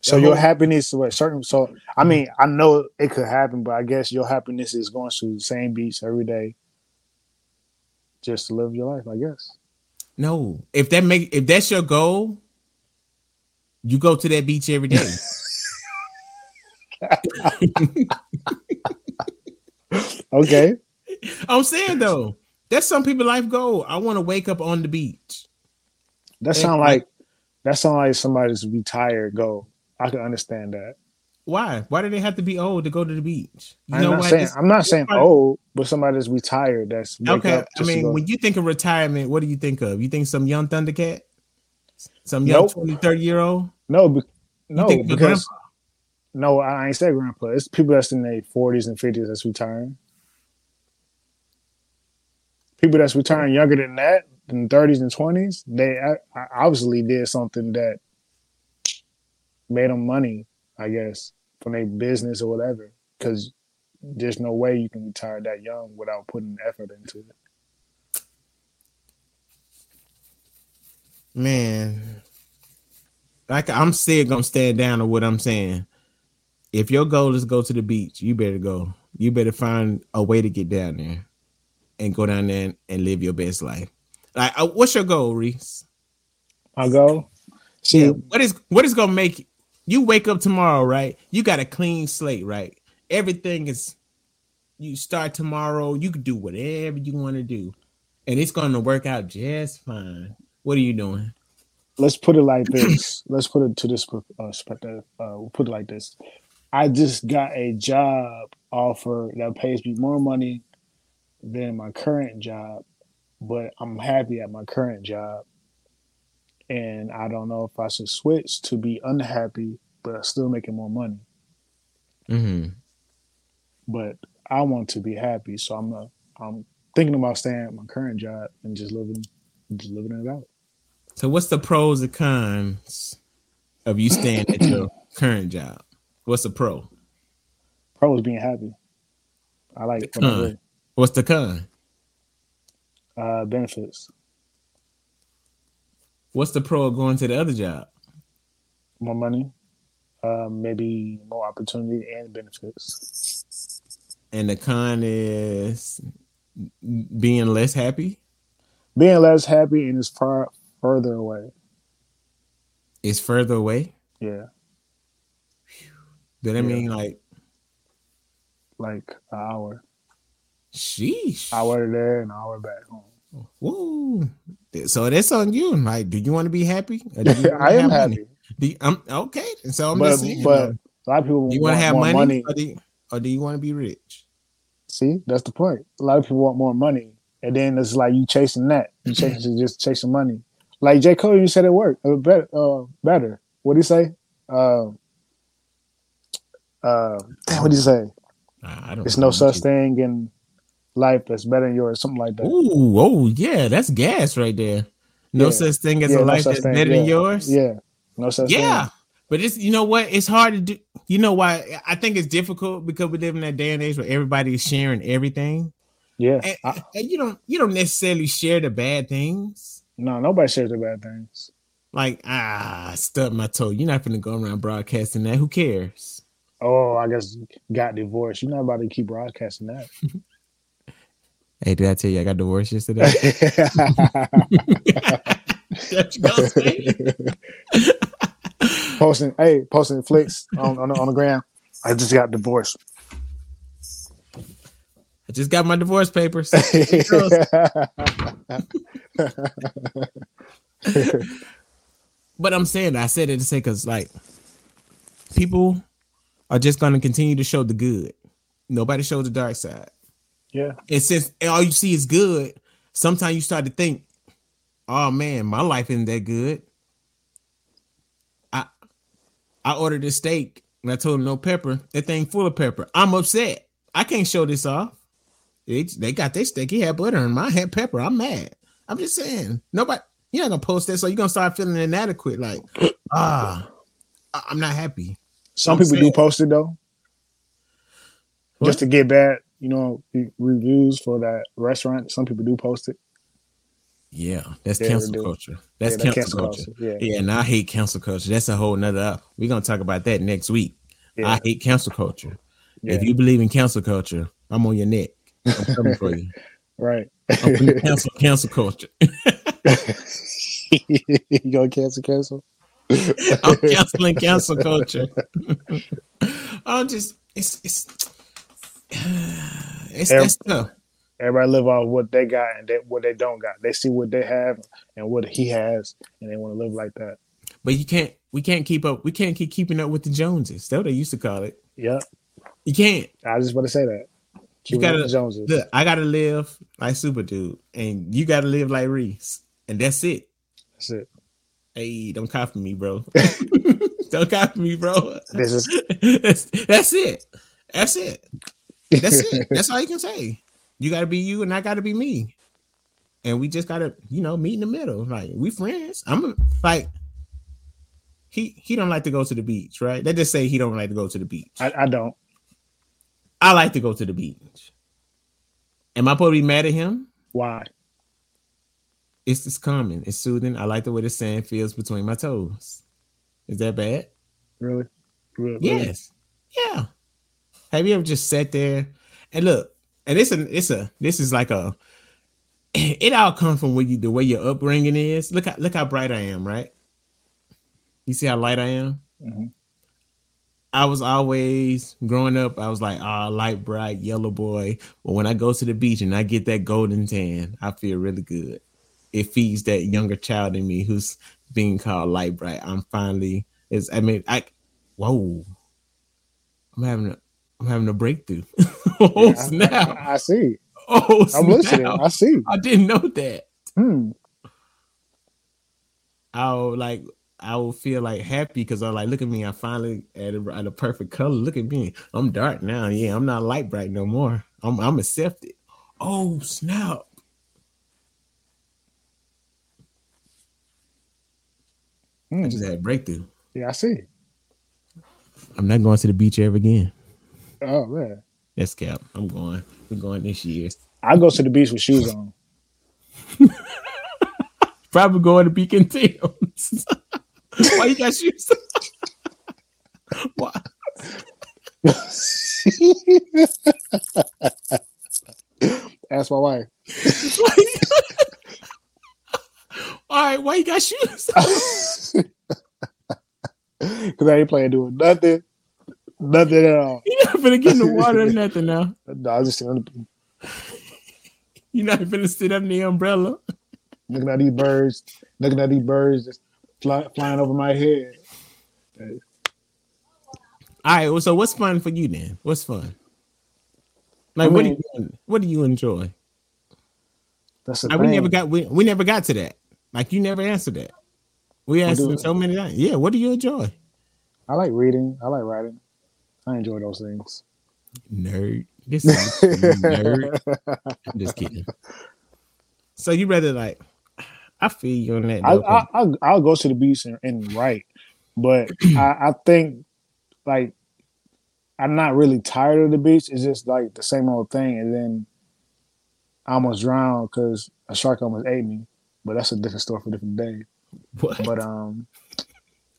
So your happiness is certain. So I mean, I know it could happen, but I guess your happiness is going to the same beach every day, just to live your life. I guess. No, if that's your goal, you go to that beach every day. Okay. I'm saying though, that's some people's life goal. I want to wake up on the beach. That sounds like. That sounds like somebody's retired goal. I can understand that. Why? Why do they have to be old to go to the beach? I'm not saying old, but somebody that's retired. That's okay. I mean, when you think of retirement, what do you think of? You think some young Thundercat? Some young 20, 30-year-old? No, because no, I ain't say grandpa. It's people that's in their 40s and 50s that's retiring. People that's retiring younger than that, in the 30s and 20s, they obviously did something that made them money, I guess, from their business or whatever. Because there's no way you can retire that young without putting effort into it. Man, like I'm still gonna stand down to what I'm saying. If your goal is to go to the beach, you better go. You better find a way to get down there and go down there and live your best life. Like, what's your goal, Reese? My goal? See, yeah, what is gonna make you wake up tomorrow, right? You got a clean slate, right? Everything is. You start tomorrow. You can do whatever you want to do, and it's gonna work out just fine. What are you doing? Let's put it like this. Let's put it to this perspective. We'll put it like this. I just got a job offer that pays me more money than my current job. But I'm happy at my current job. And I don't know if I should switch to be unhappy, but I'm still making more money. Mm-hmm. But I want to be happy. So I'm thinking about staying at my current job and just living it out. So what's the pros and cons of you staying at your current job? What's the pro? Pro is being happy. I like the con. What's the con? Benefits. What's the pro of going to the other job? More money. maybe more opportunity and benefits. And the con is being less happy? Being less happy, and it's far further away. It's further away? Yeah. Does that mean like an hour? Sheesh. Hour there and an hour back home. Woo. So that's on you. Like, do you want to be happy? I am happy. I'm okay. So I'm just saying. But a lot of people want to have money. Or do you want to be rich? See, that's the point. A lot of people want more money. And then it's like you chasing that. You just chasing money. Like J. Cole, you said it worked. Better. What did he say? What did he say? I don't There's no such thing in life that's better than yours. Something like that. Ooh, oh, yeah. That's gas right there. No such thing as a life that's better than yours? Yeah. No such thing. Yeah. But it's, you know what? It's hard to do. You know why? I think it's difficult because we live in that day and age where everybody's sharing everything. Yeah. And you don't necessarily share the bad things. No, nobody shares the bad things. Like, I stubbed my toe. You're not going to go around broadcasting that. Who cares? Oh, I guess got divorced. You're not about to keep broadcasting that. Hey, did I tell you I got divorced yesterday? That's posting flicks on the ground. I just got divorced. I just got my divorce papers. But I'm saying, I said it to say, because like people are just going to continue to show the good. Nobody shows the dark side. Yeah. And since all you see is good, sometimes you start to think, oh man, my life isn't that good. I ordered a steak and I told them no pepper. That thing full of pepper. I'm upset. I can't show this off. They got their steak. He had butter and mine had pepper. I'm mad. I'm just saying. Nobody, you're not going to post that. So you're going to start feeling inadequate. Like, I'm not happy. Some people do post it though. What? Just to get bad, reviews for that restaurant. Some people do post it. Yeah, that's cancel culture. That's cancel culture. Yeah, and I hate cancel culture. That's a whole nother. We're going to talk about that next week. Yeah. I hate cancel culture. Yeah. If you believe in cancel culture, I'm on your neck. I'm coming for you. Right. I'm going to cancel culture. You going to cancel? I'm canceling cancel culture. I'm just that's tough. Everybody live off what they got and what they don't got. They see what they have and what he has, and they want to live like that. But we can't keep up. We can't keep keeping up with the Joneses. That's what they used to call it. Yep. You can't. I was just about to say that. You gotta the Joneses. Look, I gotta live like Super Dude, and you gotta live like Reese, and that's it. That's it. Hey, don't copy me, bro. Don't copy me, bro. This is that's it. That's it. That's it. That's all you can say. You gotta be you, and I gotta be me, and we just gotta, meet in the middle. Like we friends. Like he don't like to go to the beach, right? They just say he don't like to go to the beach. I don't. I like to go to the beach. Am I supposed to be mad at him? Why? It's just calming. It's soothing. I like the way the sand feels between my toes. Is that bad? Really? Really? Yes. Yeah. Have you ever just sat there and look? And it all comes from the way your upbringing is. Look how bright I am, right? You see how light I am? Mm-hmm. I was always growing up. I was like, light, bright, yellow boy. But when I go to the beach and I get that golden tan, I feel really good. It feeds that younger child in me who's being called light, bright. I'm having a breakthrough. Oh, yeah, snap. I see. Oh, snap. I'm listening. I see. I didn't know that. I will feel like happy because I'm like, look at me. I finally at a perfect color. Look at me. I'm dark now. Yeah, I'm not light bright no more. I'm accepted. Oh, snap. I just had a breakthrough. Yeah, I see. I'm not going to the beach ever again. Oh man, that's cap. I'm going. We're going this year. I go to the beach with shoes on. Probably going to Beacon Tales. Why you got shoes on? Ask my wife. All right, why you got shoes? Because I ain't playing doing nothing. Nothing at all. You're not finna get in the water or nothing now. No, I just gonna... You're not finna sit under the umbrella. Looking at these birds just flying over my head. All right, well, so what's fun for you then? What's fun? Like, I mean, what do you enjoy? That's the thing. We never got to that. Like, you never answered that. We asked them so many times. Yeah, what do you enjoy? I like reading. I like writing. I enjoy those things. Nerd. This is nerd. I'm just kidding. So you rather like? I feel you on that. I'll go to the beach and write, but I think like I'm not really tired of the beach. It's just like the same old thing, and then I almost drowned because a shark almost ate me. But that's a different story for a different day. What? But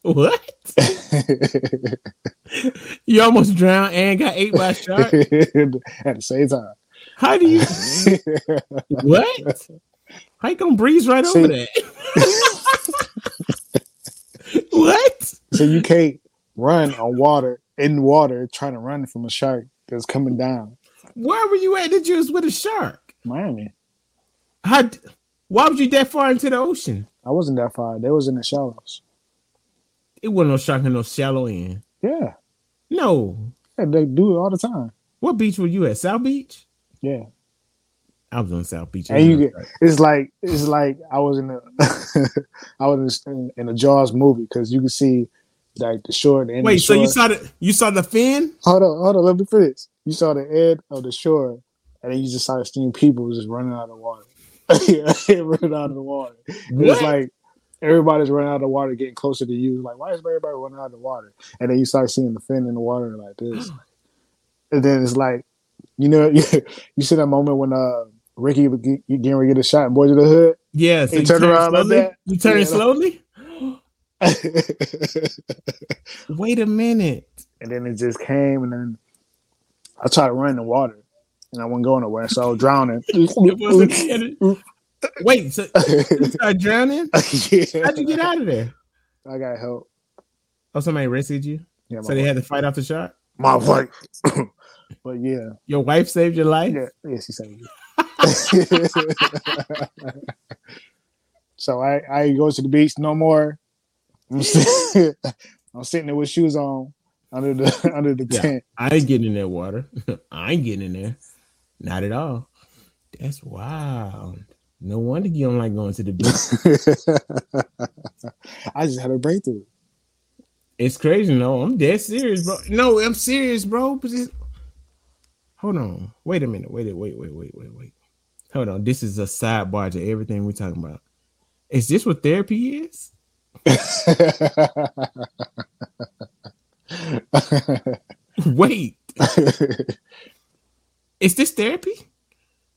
what? You almost drowned and got ate by a shark at the same time. How do you? What? How you gonna breeze right over that? What? So you can't run on water in water trying to run from a shark that's coming down. Where were you at? Did you was with a shark? Miami. Why was you that far into the ocean? I wasn't that far. They was in the shallows. It wasn't no shark in no shallow end. Yeah. No. Yeah, they do it all the time. What beach were you at? South Beach? Yeah. I was on South Beach. And you get, it's like I was in a Jaws movie because you can see like the shore. The end. Wait, of the shore. So you saw the fin? Hold on, let me finish. You saw the end of the shore, and then you just started seeing people just running out of the water. Running out of the water. It's like everybody's running out of the water, getting closer to you. Like, why is everybody running out of the water? And then you start seeing the fin in the water like this, and then it's like, you know, you see that moment when Ricky would getting ready to get a shot in Boys of the Hood. Yeah, so you turn around slowly? Like that. You turn slowly? Wait a minute. And then it just came, and then I tried to run in the water, and I wasn't going nowhere, so I was drowning. Wait, so you started drowning? Yeah. How'd you get out of there? I got help. Oh, somebody rescued you? Yeah, so they had to fight off the shark? My wife. But yeah. Your wife saved your life? Yeah, she saved me. So I ain't go to the beach no more. I'm sitting there with shoes on under the tent. I ain't getting in that water. I ain't getting in there. Not at all. That's wild. No wonder you don't like going to the beach. I just had a breakthrough. It's crazy, no. I'm dead serious, bro. No, I'm serious, bro. But hold on. Wait a minute. Wait. Hold on. This is a sidebar to everything we're talking about. Is this what therapy is? Wait. Is this therapy?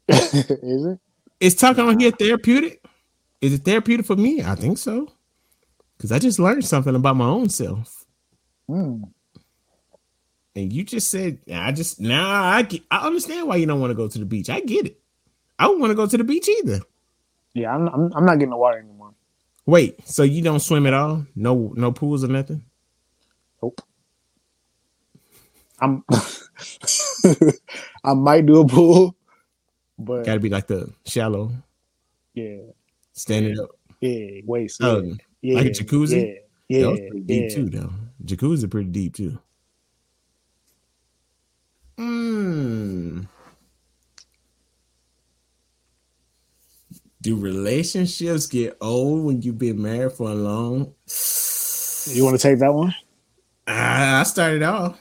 Is it? Is talking on here therapeutic? Is it therapeutic for me? I think so. Because I just learned something about my own self. And you just said, I understand why you don't want to go to the beach. I get it. I don't want to go to the beach either. Yeah, I'm not getting the water anymore. Wait, so you don't swim at all? No pools or nothing? Nope. I might do a pool, but gotta be like the shallow. Yeah. Standing up. Yeah, waist. Yeah, like a jacuzzi? Yeah. Those pretty deep too, though. Jacuzzi pretty deep too. Do relationships get old when you've been married for a long? You want to take that one? I started off.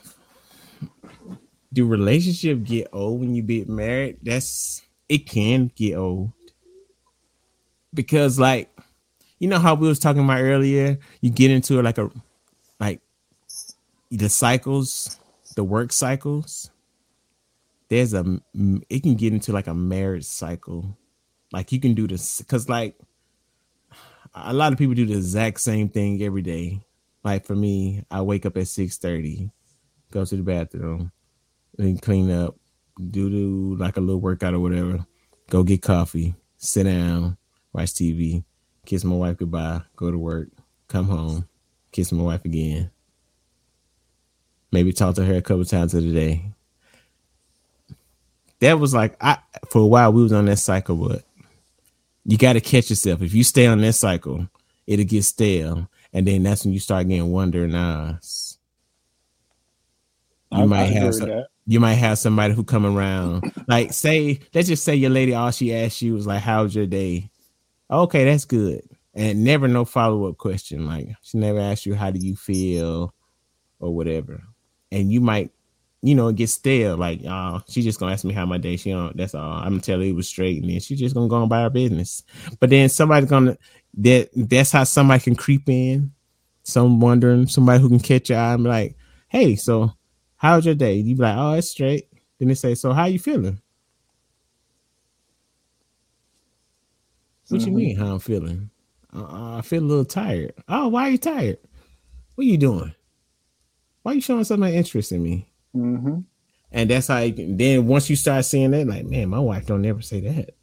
Do relationships get old when you've been married? It can get old. Because like, you know how we was talking about earlier, you get into like the cycles, the work cycles. It can get into like a marriage cycle. Like you can do this because like a lot of people do the exact same thing every day. Like for me, I wake up at 6:30, go to the bathroom, then clean up, do like a little workout or whatever, go get coffee, sit down, watch TV, kiss my wife goodbye, go to work, come home, kiss my wife again. Maybe talk to her a couple times of the day. That was like, for a while, we was on that cycle, but you got to catch yourself. If you stay on that cycle, it'll get stale. And then that's when you start getting wandering eyes. You might have somebody who come around. Like, let's just say your lady, all she asked you was like, how's your day? Okay, that's good. And never no follow-up question. Like, she never asked you, how do you feel or whatever. And you might, it gets stale. Like, oh, she's just gonna ask me how my day. That's all. I'm gonna tell her it was straight, and then she's just gonna go on by her business. But then that's how somebody can creep in. Somebody who can catch your eye and be like, hey, so how's your day? You be like, oh, it's straight. Then they say, so how you feeling? What you mean, how I'm feeling? I feel a little tired. Oh, why are you tired? What are you doing? Why are you showing so much interest in me? Mm-hmm. And that's how then once you start seeing that, like, man, my wife don't never say that,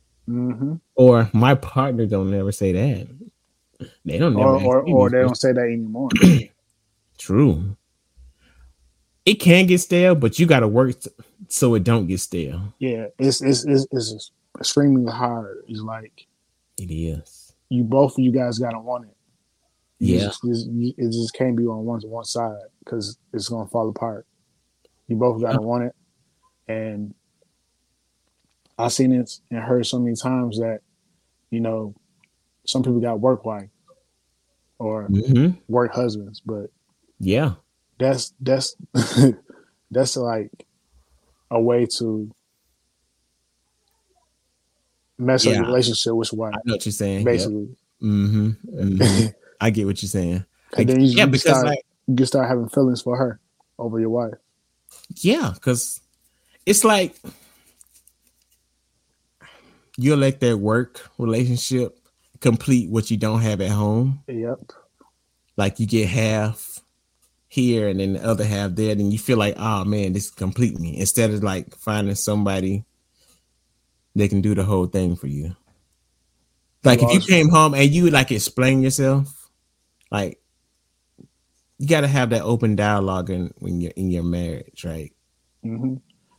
or my partner don't never say that. They don't never, or they don't say that anymore. True. It can get stale, but you got to work so it don't get stale. Yeah, it's extremely hard. It's like it is. You guys gotta want it. Yeah, it just can't be on one side because it's gonna fall apart. You both gotta want it, and I've seen it and heard so many times that some people got work wife or work husbands, but yeah, that's that's like a way to mess up your relationship. Which wife? I know what you're saying. Basically, yep. I get what you're saying. And then you start having feelings for her over your wife. Yeah, because it's like you'll let that work relationship complete what you don't have at home. Yep. Like you get half here and then the other half there, and you feel like, oh man, this complete me. Instead of like finding somebody that can do the whole thing for you. Like if you came home and you like explain yourself, like you got to have that open dialogue when you're in your marriage, right? Mm-hmm.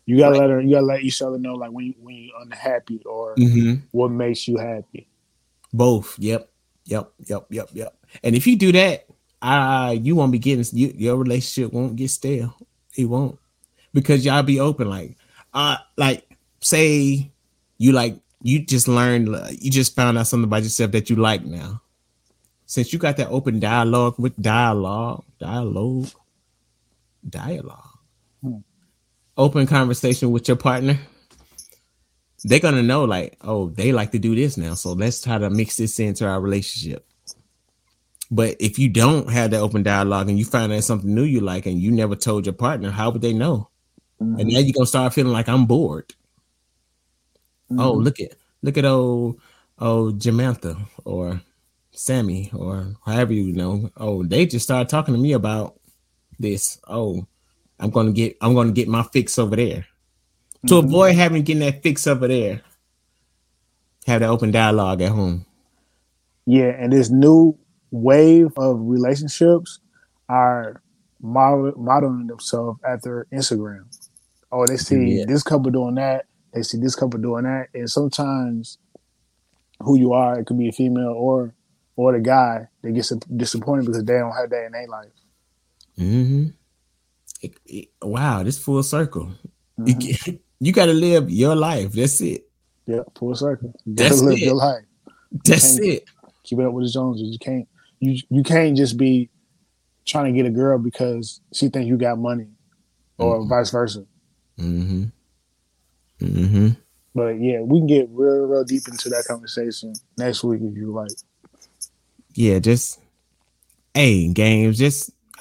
You got to let each other know, like when you're unhappy or what makes you happy. Both. Yep. And if you do that, you won't be getting your relationship won't get stale. It won't, because y'all be open. Like say you like you just learned, you just found out something about yourself that you like now. Since you got that open dialogue with open conversation with your partner, they're going to know like, oh, they like to do this now. So let's try to mix this into our relationship. But if you don't have that open dialogue and you find out something new you like and you never told your partner, how would they know? Mm-hmm. And now you're going to start feeling like I'm bored. Mm-hmm. Oh, look at old Jamantha or Sammy or however, oh, they just started talking to me about this. Oh, I'm gonna get my fix over there. To avoid getting that fix over there, have that open dialogue at home. Yeah, and this new wave of relationships are modeling themselves after Instagram. Oh, they see this couple doing that. They see this couple doing that. And sometimes who you are, it could be a female or the guy, they get disappointed because they don't have that in their life. Mm-hmm. Wow, this full circle. Mm-hmm. You got to live your life. That's it. Yeah, full circle. That's live your life. That's it. Keep it up with the Joneses. You can't. You can't just be trying to get a girl because she thinks you got money, or vice versa. Mm-hmm. But yeah, we can get real, real deep into that conversation next week if you like. Yeah, I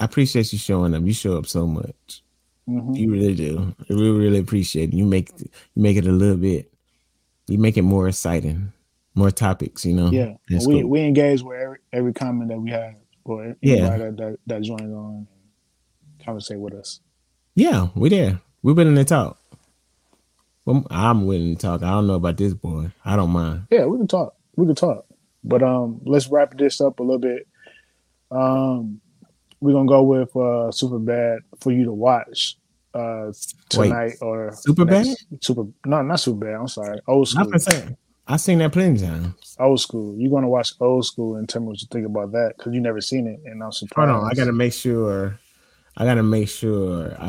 appreciate you showing up. You show up so much. Mm-hmm. You really do. I really, really appreciate it. You make it a little bit. You make it more exciting, more topics. Yeah, we engage with every comment that we have. or anybody that joined on and conversate with us. Yeah, we're there. We're willing to talk. I'm willing to talk. I don't know about this boy. I don't mind. Yeah, we can talk. But let's wrap this up a little bit. We're gonna go with Superbad for you to watch tonight. Wait, or Superbad? Not Superbad. I'm sorry. Old School. I've seen that plenty of times. Old School. You're gonna watch Old School and tell me what you think about that, because you never seen it, and I'm surprised. Hold on, I gotta make sure I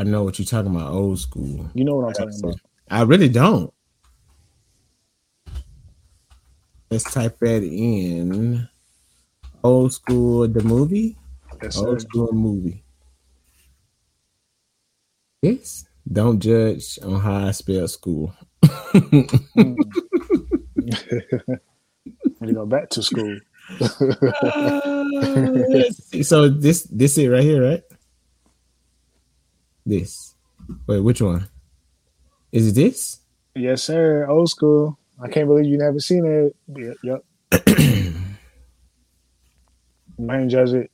know what you're talking about. Old School. You know what I'm talking about? I really don't. Let's type that in. Old School, the movie. Yes, Old School movie. Yes. Don't judge on how I spell school. We go back to school. So this it right here, right? This. Wait, which one? Is it this? Yes, sir. Old School. I can't believe you never seen it. Yep. Man, judge it.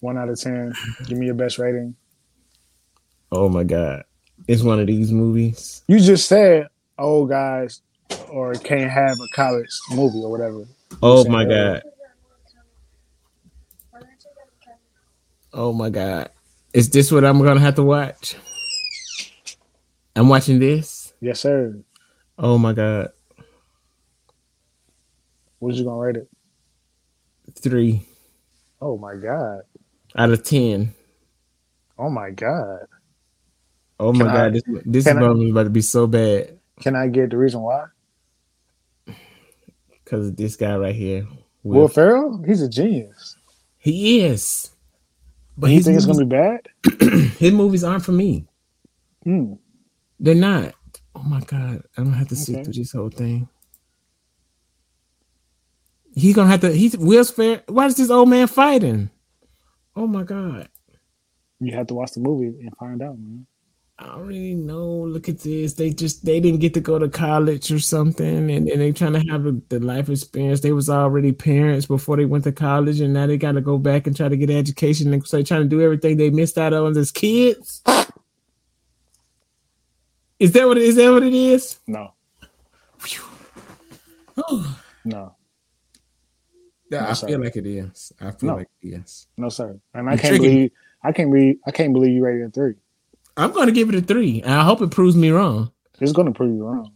1 out of 10. Give me your best rating. Oh my God. It's one of these movies. You just said old guys or can't have a college movie or whatever. Oh my God. Oh my God. Is this what I'm going to have to watch? I'm watching this? Yes, sir. Oh my God. What's you going to rate it? 3. Oh my God. Out of 10. Oh my God. Oh my God. This is about to be so bad. Can I get the reason why? Because this guy right here. Will Ferrell? He's a genius. He is. But you think it's going to be bad? His movies aren't for me. Mm. They're not. Oh my God. I'm going to have to sit through this whole thing. He's going to have to. Will Ferrell. Why is this old man fighting? Oh my God. You have to watch the movie and find out, man. I don't really know. Look at this. They didn't get to go to college or something, and they trying to have the life experience. They was already parents before they went to college, and now they got to go back and try to get an education, and so they trying to do everything they missed out on as kids. Is that what it is? No. Oh. No. No, I feel like it is. No, sir. And I can't believe you rated a 3. I'm going to give it a 3. And I hope it proves me wrong. It's going to prove you wrong.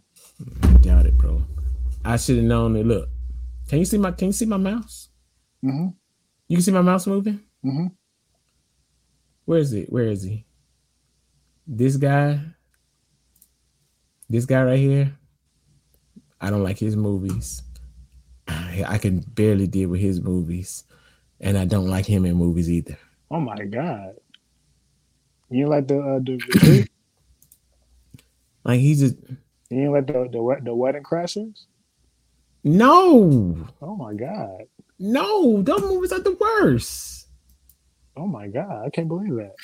I doubt it, bro. I should have known it. Look, can you see my mouse? Mm-hmm. You can see my mouse moving? Mm-hmm. Where is it? Where is he? This guy right here. I don't like his movies. I can barely deal with his movies, and I don't like him in movies either. Oh my God! You didn't like the like he's just. You didn't like the Wedding Crashers? No. Oh my God! No, those movies are the worst. Oh my God! I can't believe that.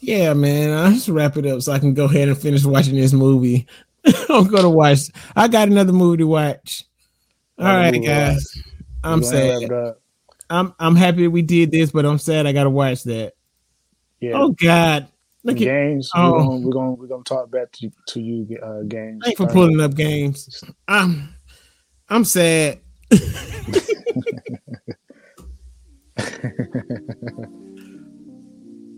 Yeah, man. I'll just wrap it up so I can go ahead and finish watching this movie. I'm gonna watch. I got another movie to watch. All right, guys. I'm sad. I'm happy we did this, but I'm sad I gotta watch that. Yeah. Oh God. Look at Games. Oh. We're gonna talk back to you, Games. Thanks for pulling up Games. I'm sad.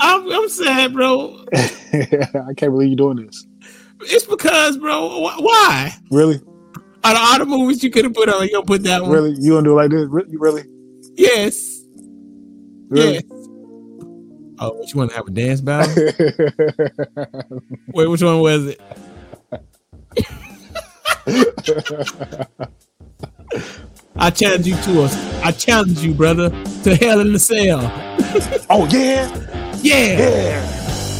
I'm sad, bro. I can't believe you're doing this. It's because, bro, why? Really? Out of all the movies you could have put on, you're going to put that one? Really? You going to do it like this? You really? Yes. Really? Yes. Oh, what, you want to have a dance battle? Wait, which one was it? I challenge you, brother, to hell in the cell. Oh, yeah? Yeah.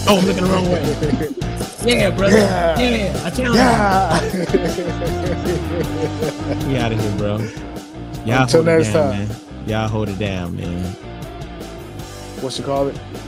Oh, I'm looking the wrong way. Yeah, brother. Yeah. I challenge you. We out of here, bro. Y'all Until next time. Man. Y'all hold it down, man. What you call it?